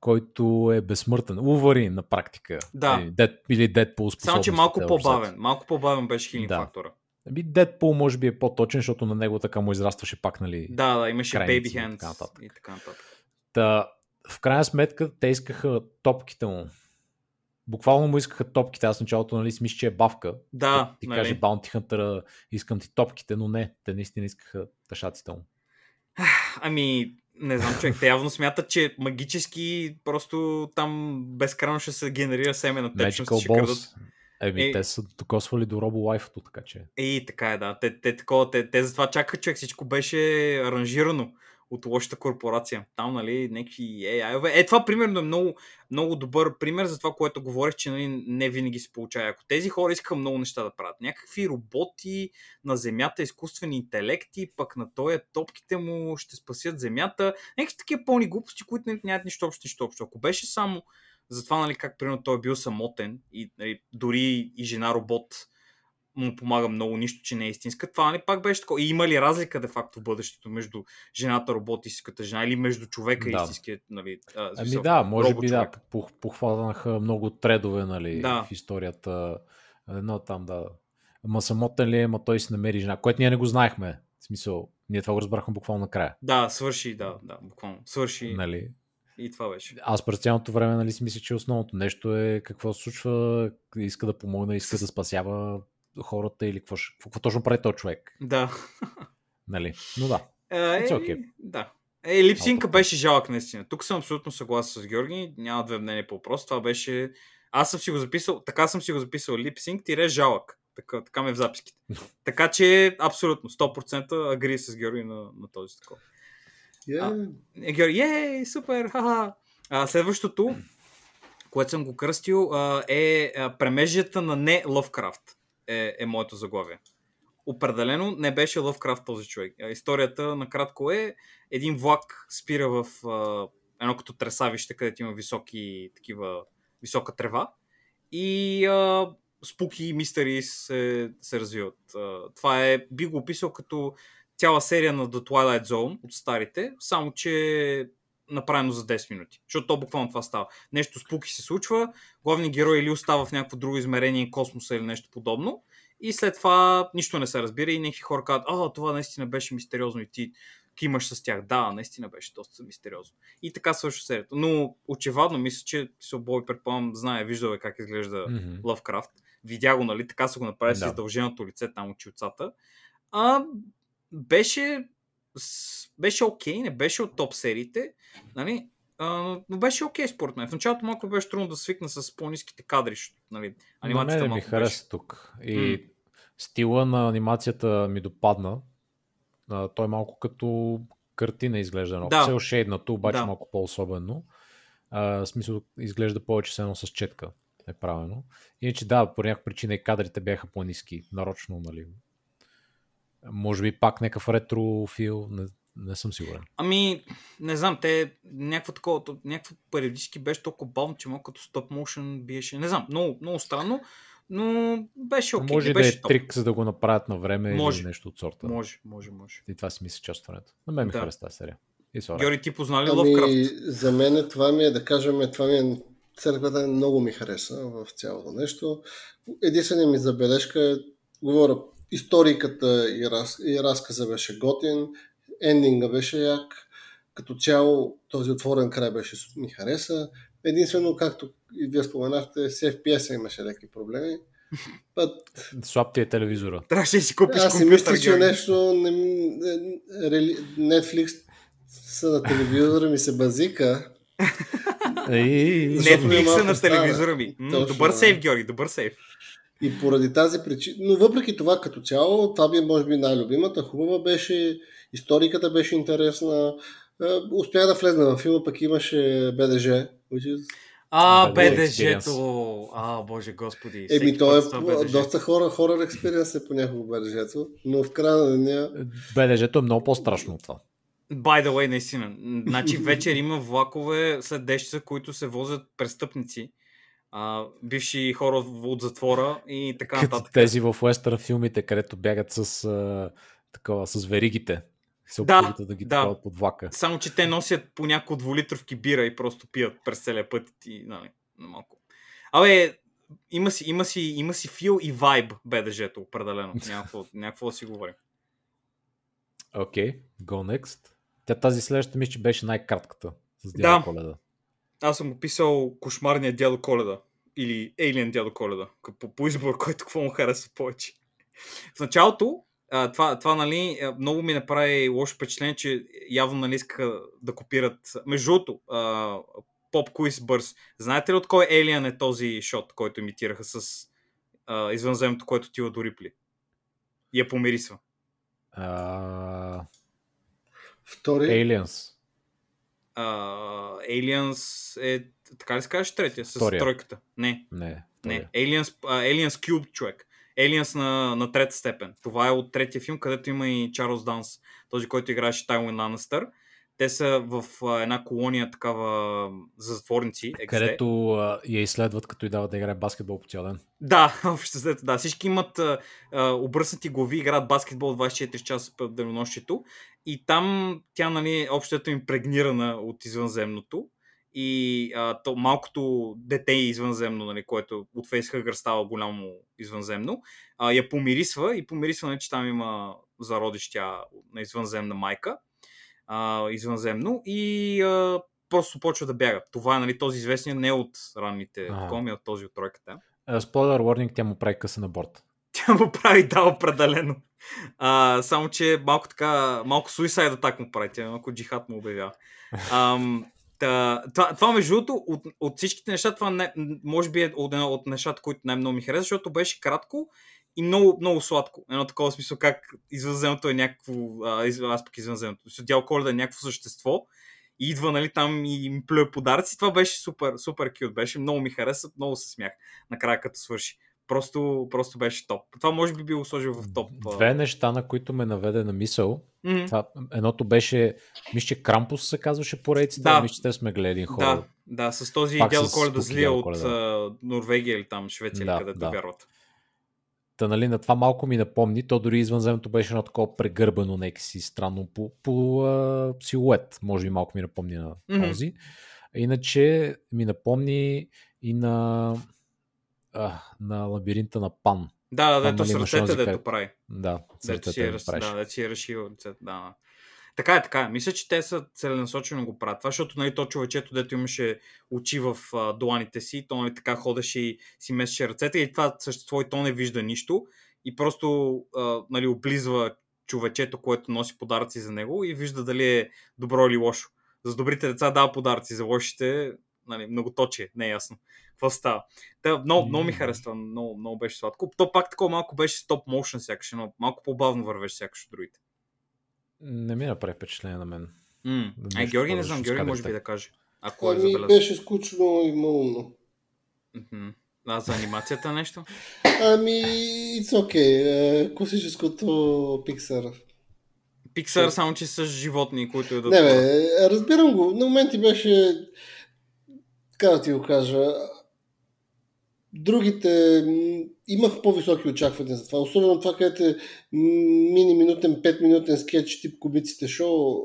който е безсмъртен. Уварин на практика. Да. Или Дедпул способностите. Само, че малко по-бавен. Малко по-бавен беше хилинг фактора. Дедпул може би е по-точен, защото на него така му израстваше пак, нали... Да, имаше baby hands и така нататък. В крайна сметка те искаха топките му. Буквално му искаха топките. Аз в началото, нали, си мисля, че е бавка. Да, ти каже Bounty Hunter, искам ти топките, но не. Те наистина искаха тъшаците му. Не знам, човек, те явно смятат, че магически просто там безкрайно ще се генерира семе на течност, ще крадат. Те са докосвали до роболайфото, така че. Така е, да. Те затова чакаха, човек, всичко беше аранжирано от лошата корпорация. Там, нали, някакви AI-ове. Това примерно е много, много добър пример за това, което говорих, че, нали, не винаги се получава. Ако тези хора искаха много неща да правят, някакви роботи на Земята, изкуствени интелекти, пък на този топките му ще спасят Земята. Някакви такива пълни глупости, които нямат нищо общо. Ако беше само за това, нали, как примерно той е бил самотен и, нали, дори и жена робот му помага много, нищо, че не е истинска. Това, нали, пак беше такова. И има ли разлика де факто в бъдещето между жената робот и истинската жена или между човека и истинския, нали, смисъл? Да, може би човек. Да, похванаха много тредове, нали, в историята. Едно там, да. Ма самотен ли е, ма той си намери жена, което ние не го знаехме. В смисъл, ние това го разбрахме буквално накрая. Да, свърши. Нали? И това беше. Аз през цялото време, нали, си мисля, че основното нещо е какво се случва, иска да помогне, иска да спасява хората или какво точно прави този човек. Да. Нали, но да. Okay. Да. Липсинка беше жалък наистина. Тук съм абсолютно съгласен с Георги, няма две мнения по въпрос. Това беше... Аз съм си го записал, така съм си го записал, липсинк тире жалък. Така ме е в записките. Така че абсолютно, 100% агри с Георги на този такова. Георги, супер, ха-ха. Следващото, което съм го кръстил, е премежията на не Лъвкрафт. Е моето заглавие. Определено не беше Лъвкрафт този човек. Историята накратко е: един влак спира в едно като тресавище, където има висока трева и спуки и мистери се развиват. Това е, би го описал като цяла серия на The Twilight Zone от старите, само че направено за 10 минути. Защото то буквално това става. Нещо спуки се случва, главният герой или остава в някакво друго измерение, космоса или нещо подобно, и след това нищо не се разбира и някакви хора казват: това наистина беше мистериозно и ти кимаш с тях. Да, наистина беше доста мистериозно. И така свършва серията. Но очевидно мисля, че Боби, предполагам, знае, виждал как изглежда Лъвкрафт. видя го, нали, така са го направили с издълженото лице там от чилцата. Беше окей, не беше от топ сериите, нали, но беше окей според мен. В началото малко беше трудно да свикна с по-ниските кадри, нали, анимацията малко беше. Не ми хареса тук и стила на анимацията ми допадна. Той малко като картина изглежда, но все шейднато, обаче малко по-особено. В смисъл изглежда повече само с четка е правено. Иначе да, по някаква причина и кадрите бяха по-ниски, нарочно, нали. Може би пак някакъв ретрофил, не съм сигурен. Ами, не знам, те някакво такова, някакво периодически беше толкова бавно, че малко като стоп моушен биеше. Не знам, много, много странно, но беше окей. Може беше да е топ трик, за да го направят на време или нещо от сорта. Може. И това си мисля част от времето. На мен ми хареса тази серия. Георги, ти познали Lovecraft? За мен това ми е, да кажем, това ми е църквата, много ми хареса в цялото нещо. Единствена ми забележка е, говоря, историката и разказа беше готин, ендинга беше як, като цяло този отворен край беше, ми хареса. Единствено, както и вие споменахте, с FPS имаше леки проблеми. Слаб ти е телевизора. Трябваше да си купиш компютър. Аз си мисля, че нещо Netflix са на телевизора ми се базика. Netflix са на телевизора ми. Добър сейф, Георги, добър сейф. И поради тази причина, но въпреки това като цяло, това би може би най-любимата, хубава беше, историката беше интересна, успях да влезна във филма, пък имаше БДЖ. БДЖ-то! Боже господи! Еми той е доста хорър експириенс е понякога БДЖ-то, но в края на деня... БДЖ-то е много по-страшно от това. By the way, наистина. Значи вечер има влакове след 10 часа, които се возят престъпници. Бивши хора от затвора и така като нататък. Тези в уестърн филмите, където бягат с веригите. Се опитват да ги търкават под влака. Само, че те носят по няколко двулитровки бира и просто пият през целия път. И, нали, на малко. Абе, има си фил и вайб БДЖ-то, определено. Някакво да си говорим. Окей, go next. Тази следващата мисля, че беше най-кратката с Дядо Коледа. Аз съм го писал Кошмарният Дядо Коледа или Alien Дядо Коледа, по избор, който какво му харесва повече. В началото, това нали, много ми направи лошо впечатление, че явно нали, искаха да копират. Между другото, Pop Quiz Burst. Знаете ли от кой Alien е този шот, който имитираха с извънземното, което отива до Рипли? И я помирисва. Втори? Aliens. Aliens е... Така ли се кажеш третия? С тройката. Не. Aliens Cube, човек. Aliens на трета степен. Това е от третия филм, където има и Чарлз Данс, този, който играеше Тайуин Ланъстър. Те са в една колония такава за затворници. Където я изследват, като и дават да играе баскетбол по цял ден. Да, всички имат обръснати глави, играят баскетбол 24 часа в денонощието. И там тя, нали, общото им прегнирана от извънземното. И то малкото дете извънземно, нали, което от Фейсхъгър става голямо извънземно, я помирисва и помирисва, нали, че там има зародиш тя на извънземна майка. Извънземно и просто почва да бяга. Това е, нали, този известният не от ранните коми, а от този от тройката. Spoiler warning, тя му прави къса на борт. Тя му прави, да, определено. Само, че малко така, малко суисайд атак му прави, тя малко джихад му обявява. Това между другото, от всичките неща, това може би е от едно от нещата, които най-много ми хареса, защото беше кратко и много, много сладко. Едно такова смисъл, как извънземното е някакво... Аз пък извънземното. Дядо Коледа е някакво същество и идва, нали, там и им плюе подаръци. Това беше супер, супер кют. Беше много ми хареса, много се смях накрая като свърши. Просто беше топ. Това може би било сложил в топ. Две неща, на които ме наведе на мисъл. Това, едното беше, мисля, че Крампус се казваше по рейците, мисля, че те сме гледали хора. Да, с този Дядо Коледа злия от Норвегия или там Швеция, където вярват. Нали, на това малко ми напомни, то дори извънземното беше едно такова прегърбено някакси странно по силует, може би малко ми напомни на този. Иначе ми напомни и на Лабиринта на Пан. Да, то с ръцете дето прави. Да, с ръцете дето си е решил. Така е, така. Мисля, че те са целенасочено го правят това, защото нали, то човечето, дето имаше очи в дланите си, то нали, така ходеше и си месеше ръцете и това същество и то не вижда нищо и просто нали, облизва човечето, което носи подаръци за него и вижда дали е добро или лошо. За добрите деца дава подаръци, за лошите нали, многоточие, не е ясно. Какво става? Та, много ми харесва, много беше сладко. То пак такова малко беше стоп motion сякаш, но малко по-бавно вървеше сякаш от другите. Не ми направи впечатление на мен. Да Георги не знам, Георги може би да каже. Ако е забелязано. Беше скучно и малумно. А за анимацията нещо? It's okay. Класическото Pixar. Pixar само че с животни, които идват. Не бе, разбирам го. На моменти беше... Така да ти го кажа. Другите... Имах по-високи очаквания за това. Особено това, където е мини-минутен, 5-минутен скетч тип Кубиците шоу.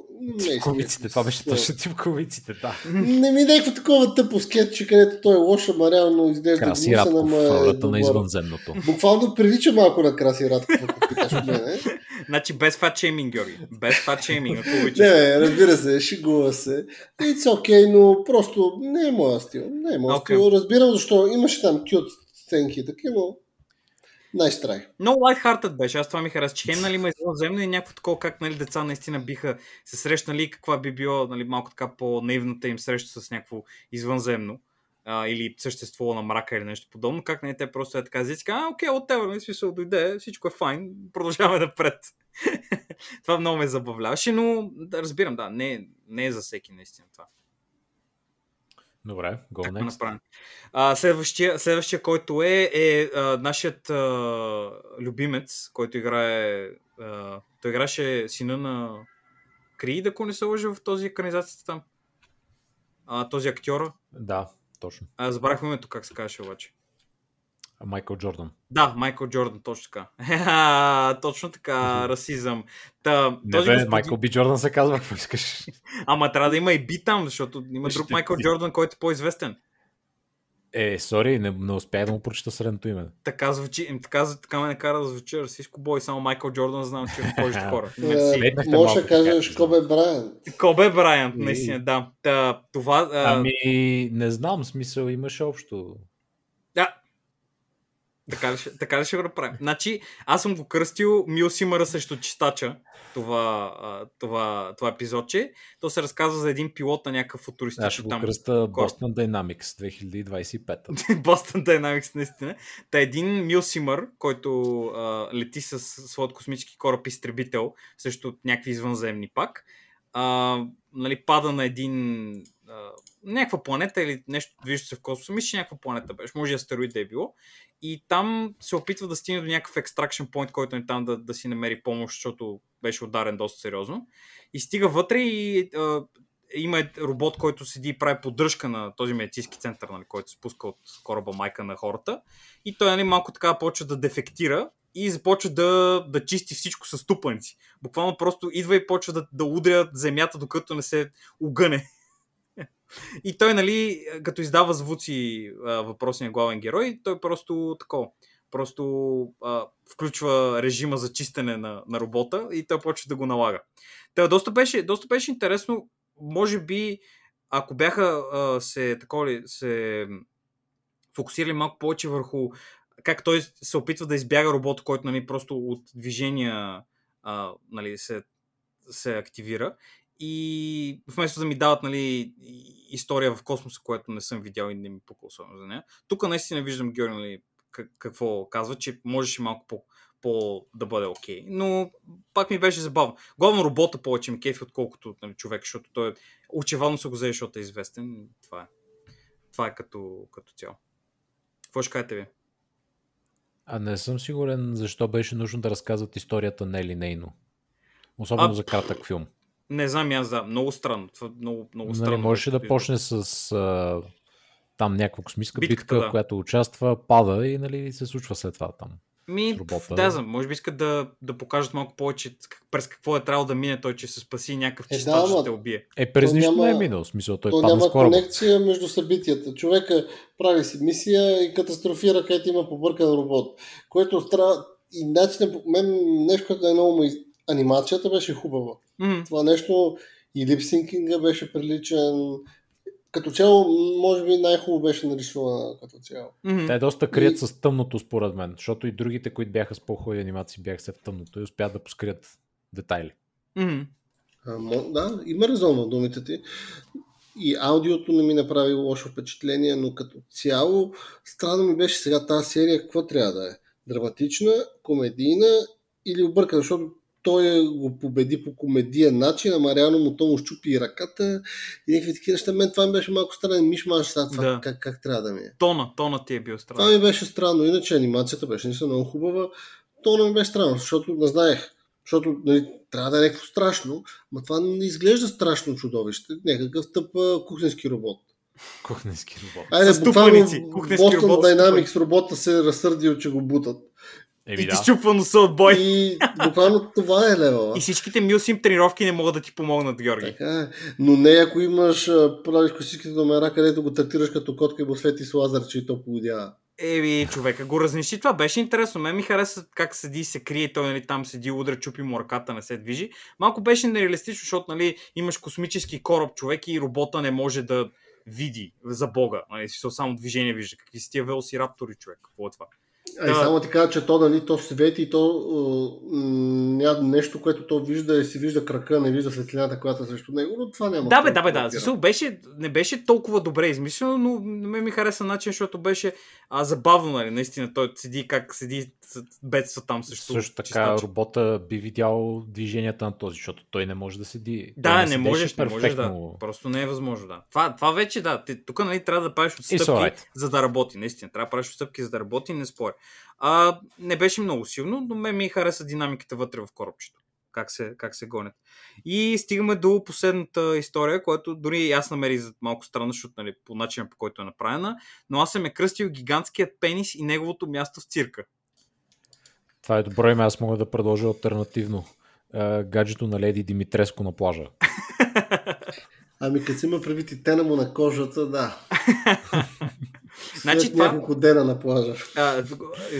Кубиците, това беше точно тип Кубиците, да. Не ми някакво такова тъпо скетче, където той е лош, ама реално изглежда Краси Радков, ролята на извънземното. Буквално прилича малко на Краси Радков, ако питаш от мен. Значи без фат-шейминг, Георги. Без фат-шейминг, ако обичаш. Не, разбира се, шегува се. It's okay, но просто не е моя стил. Не е моя стил. Разбирам защо имаше там кют сценки и такива. Nice try. Много light-hearted беше, аз това ми харесва, че хем нали, ме извънземно и някакво такова как нали, деца наистина биха се срещнали и каква би било нали, малко така по-наивната им среща с някакво извънземно или същество на мрака или нещо подобно, как нали, те просто е така зицка, окей, от тебе ми смисъл дойде, всичко е файн, продължаваме напред. Това много ме забавляваше, но да, разбирам, да, не е за всеки наистина това. Добре, go next. Следващия, който е нашият любимец, който играе... Той играше сина на Крийд, ако не се лъжа в този екранизацията там. Този актьор. Да, точно. Забрах името как се казваше обаче. Майкъл Джордан. Да, Майкъл Джордан, точно така. Точно така, расизъм. Майкъл Би Джордан се казва, какво искаш. Ама трябва да има и Би там, защото има друг Майкъл Джордан, който е по-известен. Сори, не успях да му прочета средното име. Така звучи, така ме накара да звучи расистко бой, само Майкъл Джордан знам, че е повечето хора. Може да кажеш Кобе Брайант. Кобе Брайант, наистина, да. Ами, не знам, смисъл имаше общо. Така ли ще го направим? Значи, аз съм го кръстил Милсимъра срещу чистача, това епизодче. То се разказва за един пилот на някакъв футуристичен там. Аз ще го кръста Boston Dynamics 2025. Boston Dynamics, наистина. Та един Милсимър, който лети с своят космически кораб изтребител срещу някакви извънземни пак, нали, пада на един... някаква планета или нещо движещо се в космоса, мисля, че някаква планета беше, може и астероид да е било, и там се опитва да стигне до някакъв екстракшен пойнт, който е там да си намери помощ, защото беше ударен доста сериозно, и стига вътре и има робот, който седи и прави поддръжка на този медицински център, нали, който се спуска от кораба майка на хората, и той нали, малко така почва да дефектира и започва да чисти всичко с тупаници. Буквално просто идва и почва да удря земята, докато не се огъне. И той, нали, като издава звуци въпросния главен герой, той просто включва режима за чистене на робота и той почва да го налага. Та, доста беше интересно, може би, ако бяха се фокусирали малко повече върху как той се опитва да избяга робота, който нали, просто от движения нали, се активира. И вместо да ми дават нали, история в космоса, която не съм видял и не ми покусвам за нея. Тук наистина виждам Георги нали, какво казва, че можеше малко да бъде окей. Но пак ми беше забавно. Главно робота повече ми кефи, отколкото нали, човек, защото той очевидно се го взе, защото е известен. Това е като цяло. Какво ще кажете ви? Не съм сигурен защо беше нужно да разказват историята нелинейно. Особено за кратък филм. Не знам, аз да. Много странно. Много странно. Нали, можеше да почне с там някаква космическа битка, да. Която участва, пада и нали, се случва след това там. Да, знам. Може би искат да покажат малко повече през какво е трябвало да мине той, че се спаси някакъв чистач, ще те убие. През нищо не е минал. Смисъл, той падна скоро. Няма конекция между събитията. Човека прави си мисия и катастрофира, където има побъркан робот. Което мен нещо, което е много... Анимацията беше хубава. Това нещо и липсинкинга беше приличен. Като цяло, може би най-хубаво беше нарисувана като цяло. Те е доста крият с тъмното, според мен, защото и другите, които бяха с по-хубави анимации, бяха се в тъмното и успят да поскрият детайли. Да, има резон в думите ти. И аудиото не ми направи лошо впечатление, но като цяло странно ми беше сега тази серия, какво трябва да е? Драматична, комедийна или объркана, защото той го победи по комедиен начин, ама реално му то му щупи и ръката и някакви такива неща. Мен това ми беше малко странен миш-маш, да. Как трябва да ми е. Тона ти е бил странен. Това ми беше странно, иначе анимацията беше наистина много хубава. Тона ми беше странно, защото не знаех. Защото нали, трябва да е някакво страшно, но това не изглежда страшно чудовище. Някакъв тъп кухненски робот. Кухненски робот. Айде, буквално Boston Dynamics робота се разсърдил, че го бутат. И ти счупва носа от бой. И буквално това е лева. И всичките милсим тренировки не могат да ти помогнат, Георги. Така, но не ако имаш правиш класическите номера, където го третираш като котка и го свети с лазър, че и то погодява. Еми, човека го разнищи. Това беше интересно. Мен ми хареса как седи и се крие. Той нали, там седи, удра, чупи му ръката, не се движи. Малко беше нереалистично, защото нали, имаш космически кораб човек и робота не може да види за Бога. Нали, само движение вижда. Какви си тия велосираптори, човек? Какво е това? Да. И само ти кажа, че то, нали, то свети и то нещо, което то вижда и си вижда крака, не вижда светлината, която е срещу него, но това няма. Да. Беше, не беше толкова добре измислено, но ми хареса начин, защото беше забавно, нали, наистина. Той седи как седи бедства там също. Също така чистач. Робота би видял движенията на този, защото той не може да седи. Да, не можеш, да. Просто не е възможно, да. Това вече, да. Тук нали, трябва да правиш отстъпки, за да работи, наистина. Трябва да правиш отстъпки, за да работи, не споря. Не беше много силно, но ми хареса динамиката вътре в корабчето. Как се гонят. И стигаме до последната история, която дори и аз намерих за малко странно, защото нали, по начина по който е направена, но аз съм е кръстил гигантският пенис и неговото място в цирка. Това е добро име, аз мога да продължа алтернативно. Гаджето на леди Димитреско на плажа. Ами като си има предвид и тена му на кожата, да. Значи, няколко дена на плажа.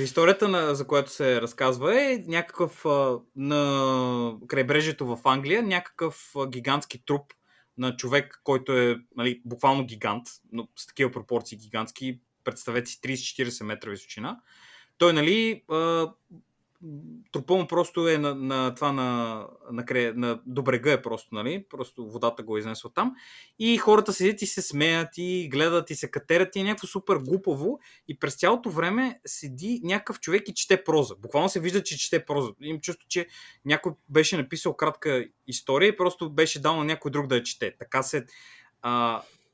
Историята, за която се разказва е някакъв на крайбрежието в Англия, някакъв гигантски труп на човек, който е нали, буквално гигант, но с такива пропорции гигантски, представете си 30-40 метра височина. Той, нали, трупа му просто е до брега е просто, нали? Просто водата го е изнесла там. И хората седят и се смеят и гледат и се катерят и е някакво супер глупаво. И през цялото време седи някакъв човек и чете проза. Буквално се вижда, че чете проза. Им чувство, че някой беше написал кратка история и просто беше дал на някой друг да я чете. Така се...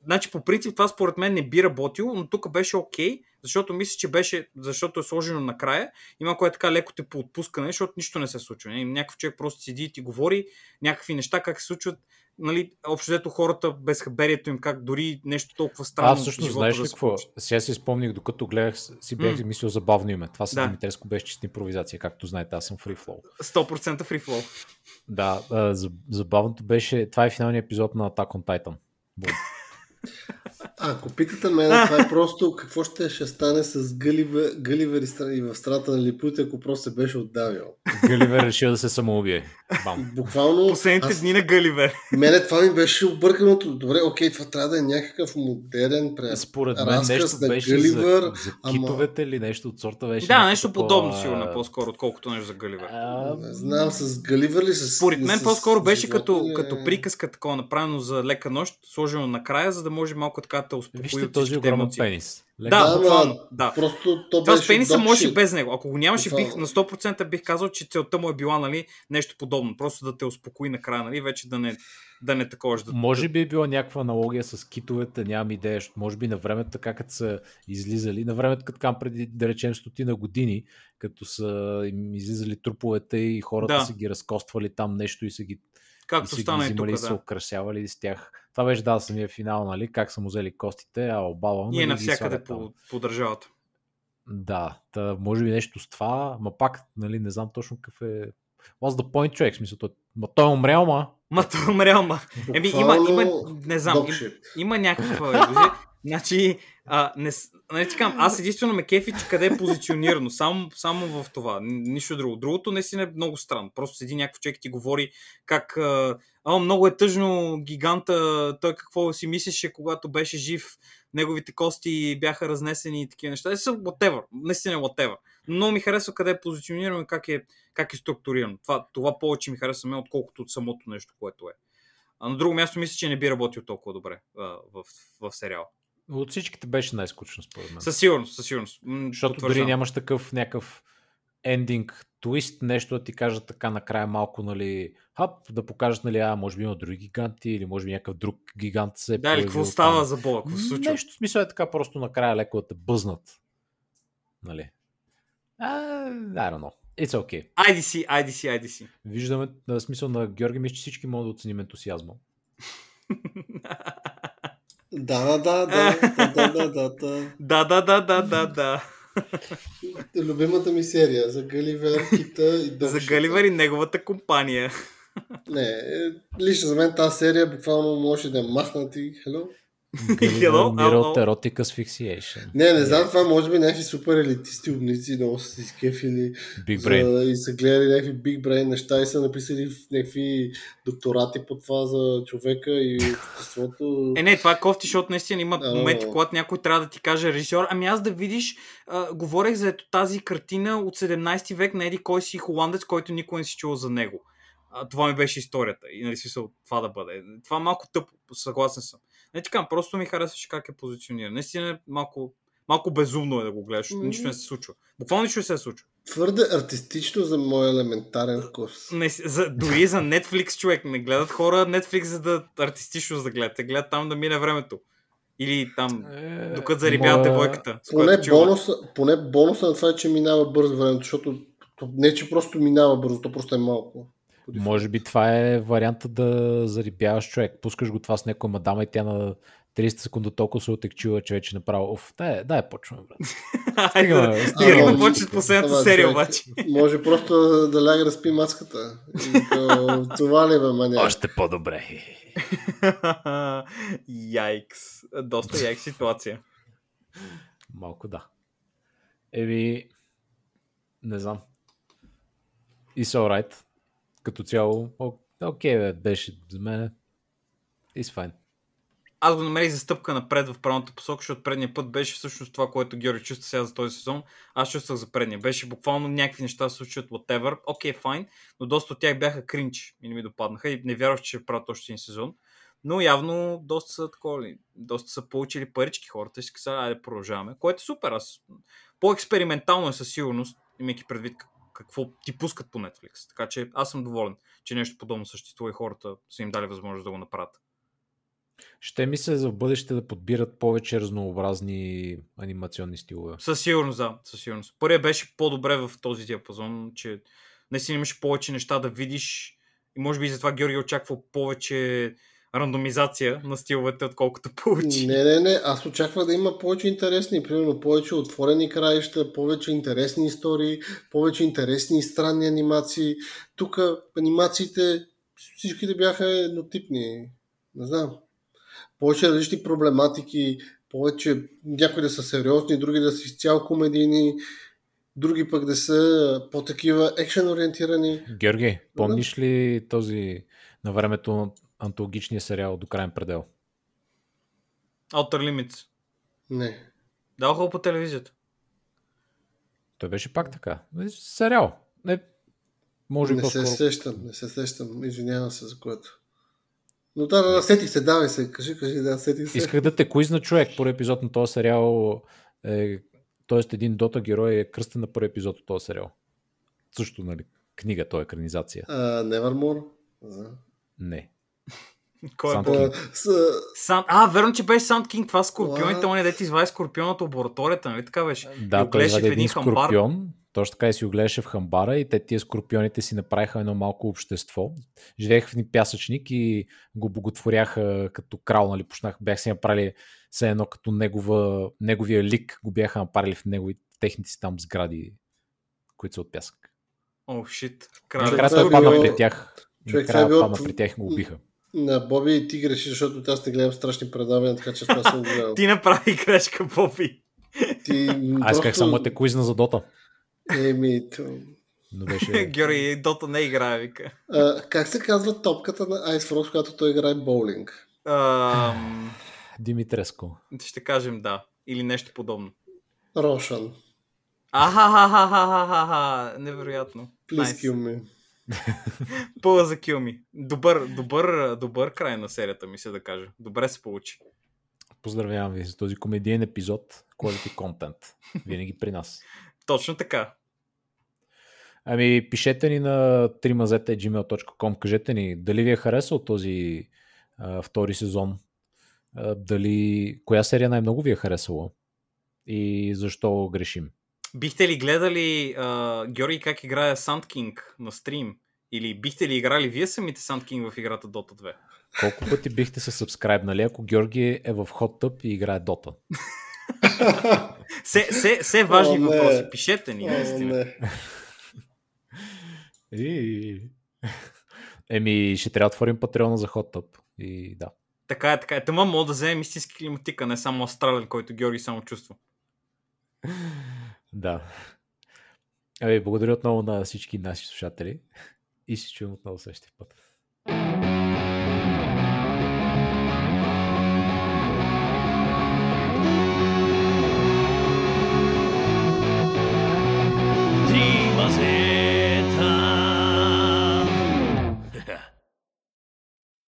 Значи по принцип това според мен не би работило, но тук беше окей, защото мисля, че беше, защото е сложено накрая, има кое така леко те по отпускане, защото нищо не се случва. Някакъв човек просто седи и ти говори някакви неща, как се случват, нали, общо дето хората, безхаберието им, как дори нещо толкова странно. А всъщност, знаеш ли какво? Сега си спомних, докато гледах, си бях мислил забавно име. Това с Димитреско беше чиста импровизация, както знаете, аз съм фрифлоу. 100% фрифлоу. Да, забавното беше, това е финалният епизод на Attack on Titan. Ако питате мен, това е просто какво ще стане с Гъливер и в страната на Лилипут, ако просто се беше отдавил. Гъливер решил да се самоубие. Буквално, последните дни на Гъливер. Мене това ми беше обърканото. Добре, окей, това трябва да е някакъв модерен пред. Според мен нещо на беше Гъливер, за китовете или нещо от сорта беше. Да, нещо подобно сигурно по-скоро, отколкото нещо за Гъливер. Не знам, с Гъливер ли с... Според мен по-скоро беше като приказка такова, направено за лека нощ, сложено накрая, за да може малко така да успокои от всичките емоции. Пенис. Да. Просто то това с пениса можеш и без него. Ако го нямаш, на 100% бих казал, че целта му е била нали, нещо подобно. Просто да те успокои накрая, нали, вече да не таковаш. Да... Може би е била някаква аналогия с китовете, нямам идея. Може би на времето, така като са излизали, на времето като преди, да речем, стотина години, като са им излизали труповете и хората са ги разкоствали там нещо и са ги... Както стана и тук, да. Се украсявали с тях. Това беше дал самия финал, нали? Как са му взели костите, а обава... И е навсякъде по държавата. Да, може би нещо с това, ма пак, нали, не знам точно какъв е what's the point, човек? Смисъл, той е умрял, ма. Еми, има, не знам, има някаква иллюзия. Значи, не тикам, аз единствено ме кефи, че къде е позиционирано. Само в това. Нищо друго. Другото наистина е много странно. Просто седи някакъв човек и ти говори как много е тъжно гиганта, той какво си мислеше, когато беше жив, неговите кости бяха разнесени и такива неща. Whatever. Наистина whatever. Но много ми харесва къде е позиционирано и как е структурирано. Това повече ми харесва мен, отколкото от самото нещо, което е. А на друго място мисля, че не би работил толкова добре в сериала. От всичките беше най-скучно, според мен. Със сигурност. Защото дори нямаш такъв някакъв ендинг твист, нещо да ти кажат така накрая малко, нали, да покажат, нали, може би има други гиганти или може би някакъв друг гигант се е появил. Да, или какво става за Бога, какво се случва? Нещо в смисъл е така, просто накрая леко да те бъзнат. Нали? I don't know. It's okay. Айди си. Виждаме, на смисъл на Георги, мисля, че всички могат да оценим ентусиазма. Да. Любимата ми серия за Галивер, Кита и Дъвшата. За Галивер и неговата компания. Не, лично за мен тази серия буквално може да е махнат и Hello? Mirror Erotic Asphyxiation. Не знам, това може би някакви супер елитисти умници, много са се изкефили и са гледали някакви Big Brain неща и са написали в някакви докторати по това за човека и обществото. Не, това е кофти, защото наистина има моменти, когато някой трябва да ти каже режисьор, ами аз да видиш, говорех за тази картина от 17 век на еди кой си холандец, който никой не си чувал за него. Това ми беше историята и нали смисъл това да бъде. Това малко тъпо, съгласен съм. Не така, просто ми харесваше как е позициониран. Наистина малко безумно е да го гледаш, нищо не се случва. Буквално нищо не се случва. Твърде артистично за моя елементарен вкус. Дори за Netflix, човек. Не гледат хора Netflix, за да артистично да гледат. Те гледат там да мине времето. Или там, докато зарибяват девойката. Поне бонуса на това е, че минава бързо времето, защото не, че просто минава бързо, то просто е малко. Може би това е варианта да зарибяваш човек. Пускаш го това с някоя мадама и тя на 30 секунда толкова се отекчила, че вече направо. Дай почваме, брат. Стигаме почват последната серия, обаче. Може просто да ляга да спи маската. Това ли бе, мания? Още по-добре. Яйкс. Доста яйкс ситуация. Малко да. Не знам. It's alright. Като цяло, окей, беше за мен. It's fine. Аз го намерих за стъпка напред в правилната посока, защото предния път беше всъщност това, което Георги чувства сега за този сезон. Аз чувствах за предния. Беше буквално някакви неща се случват, whatever. Окей, fine, но доста от тях бяха кринч и не ми допаднаха и не вярвах, че ще правят още един сезон. Но явно доста са получили парички хората и си казали, айде продължаваме, което е супер. По-експериментално е със сигурност, имайки предвид какво ти пускат по Netflix. Така че аз съм доволен, че нещо подобно съществува и хората са им дали възможност да го направят. Ще мисля за в бъдеще да подбират повече разнообразни анимационни стилове. Със сигурност. Първия беше по-добре в този диапазон, че не си имаш повече неща да видиш и може би и затова Георги очаква повече рандомизация на стиловете, отколкото получи. Не. Аз очаквах да има повече интересни, примерно повече отворени краища, повече интересни истории, повече интересни и странни анимации. Тук анимациите всичките бяха еднотипни. Не знам. Повече различни проблематики, повече някои да са сериозни, други да са изцяло комедийни, други пък да са по-такива екшен ориентирани. Георги, помниш ли този на времето антологичния сериал до крайен предел? Outer Limits. Не. Даваха по телевизията. Той беше пак така. Сериал. Не се сещам. Извинявам се за което. Но да, сетих се, давай се. Кажи, да, сетих се. Исках да те куизна, човек. Първи епизод на този сериал един Дота герой е кръстен на първи епизод от този сериал. Също, нали, книга, той екранизация. Nevermore? Не. Кой е? Верно, че беше Санд Кинг, това скорпионите, он е дете извади скорпион от лабораторията, нали така беше? Да, той извади един скорпион, точно така и си го гледаше в хамбара и те тия скорпионите си направиха едно малко общество. Живееха в един пясъчник и го боготворяха като крал, нали, бях си направили все едно като неговия лик, го бяха направили в него и техните си там сгради, които са от пясък. О, шит. Накрата е падна при тях. Му убиха. На Боби ти греши, защото аз не гледам страшни предавания, така че това съм гледал. Ти направи грешка, Боби. Аз исках само те куизна за Дота. Георги, Дота не играе, вика. Как се казва топката на Ice Frost, когато той играе боулинг? Димитреско. Ще кажем да. Или нещо подобно. Рошан. Ахахахахахаха. Невероятно. Please kill me. Пълна за kill me. Добър край на серията, мисля да кажа. Добре се получи. Поздравявам ви за този комедиен епизод. Quality контент. Винаги при нас. Точно така. Ами, пишете ни на 3mazeta@gmail.com. Кажете ни, дали ви е харесал този втори сезон? Дали коя серия най-много ви е харесала? И защо грешим? Бихте ли гледали Георги как играе Sand King на стрим? Или бихте ли играли вие самите Sand King в играта Dota 2? Колко пъти бихте се събскрайбнали, ако Георги е в Hot Tub и играе Dota? Все важни въпроси. Пишете ни, наистина. Еми, ще трябва да отворим Патреона за Hot Tub. И да. Така е. Тъма мога да вземем истински климатика, не само астрален, който Георги само чувства. Да. Благодаря отново на всички наши слушатели и се чуем отново следващия път. Тримазе!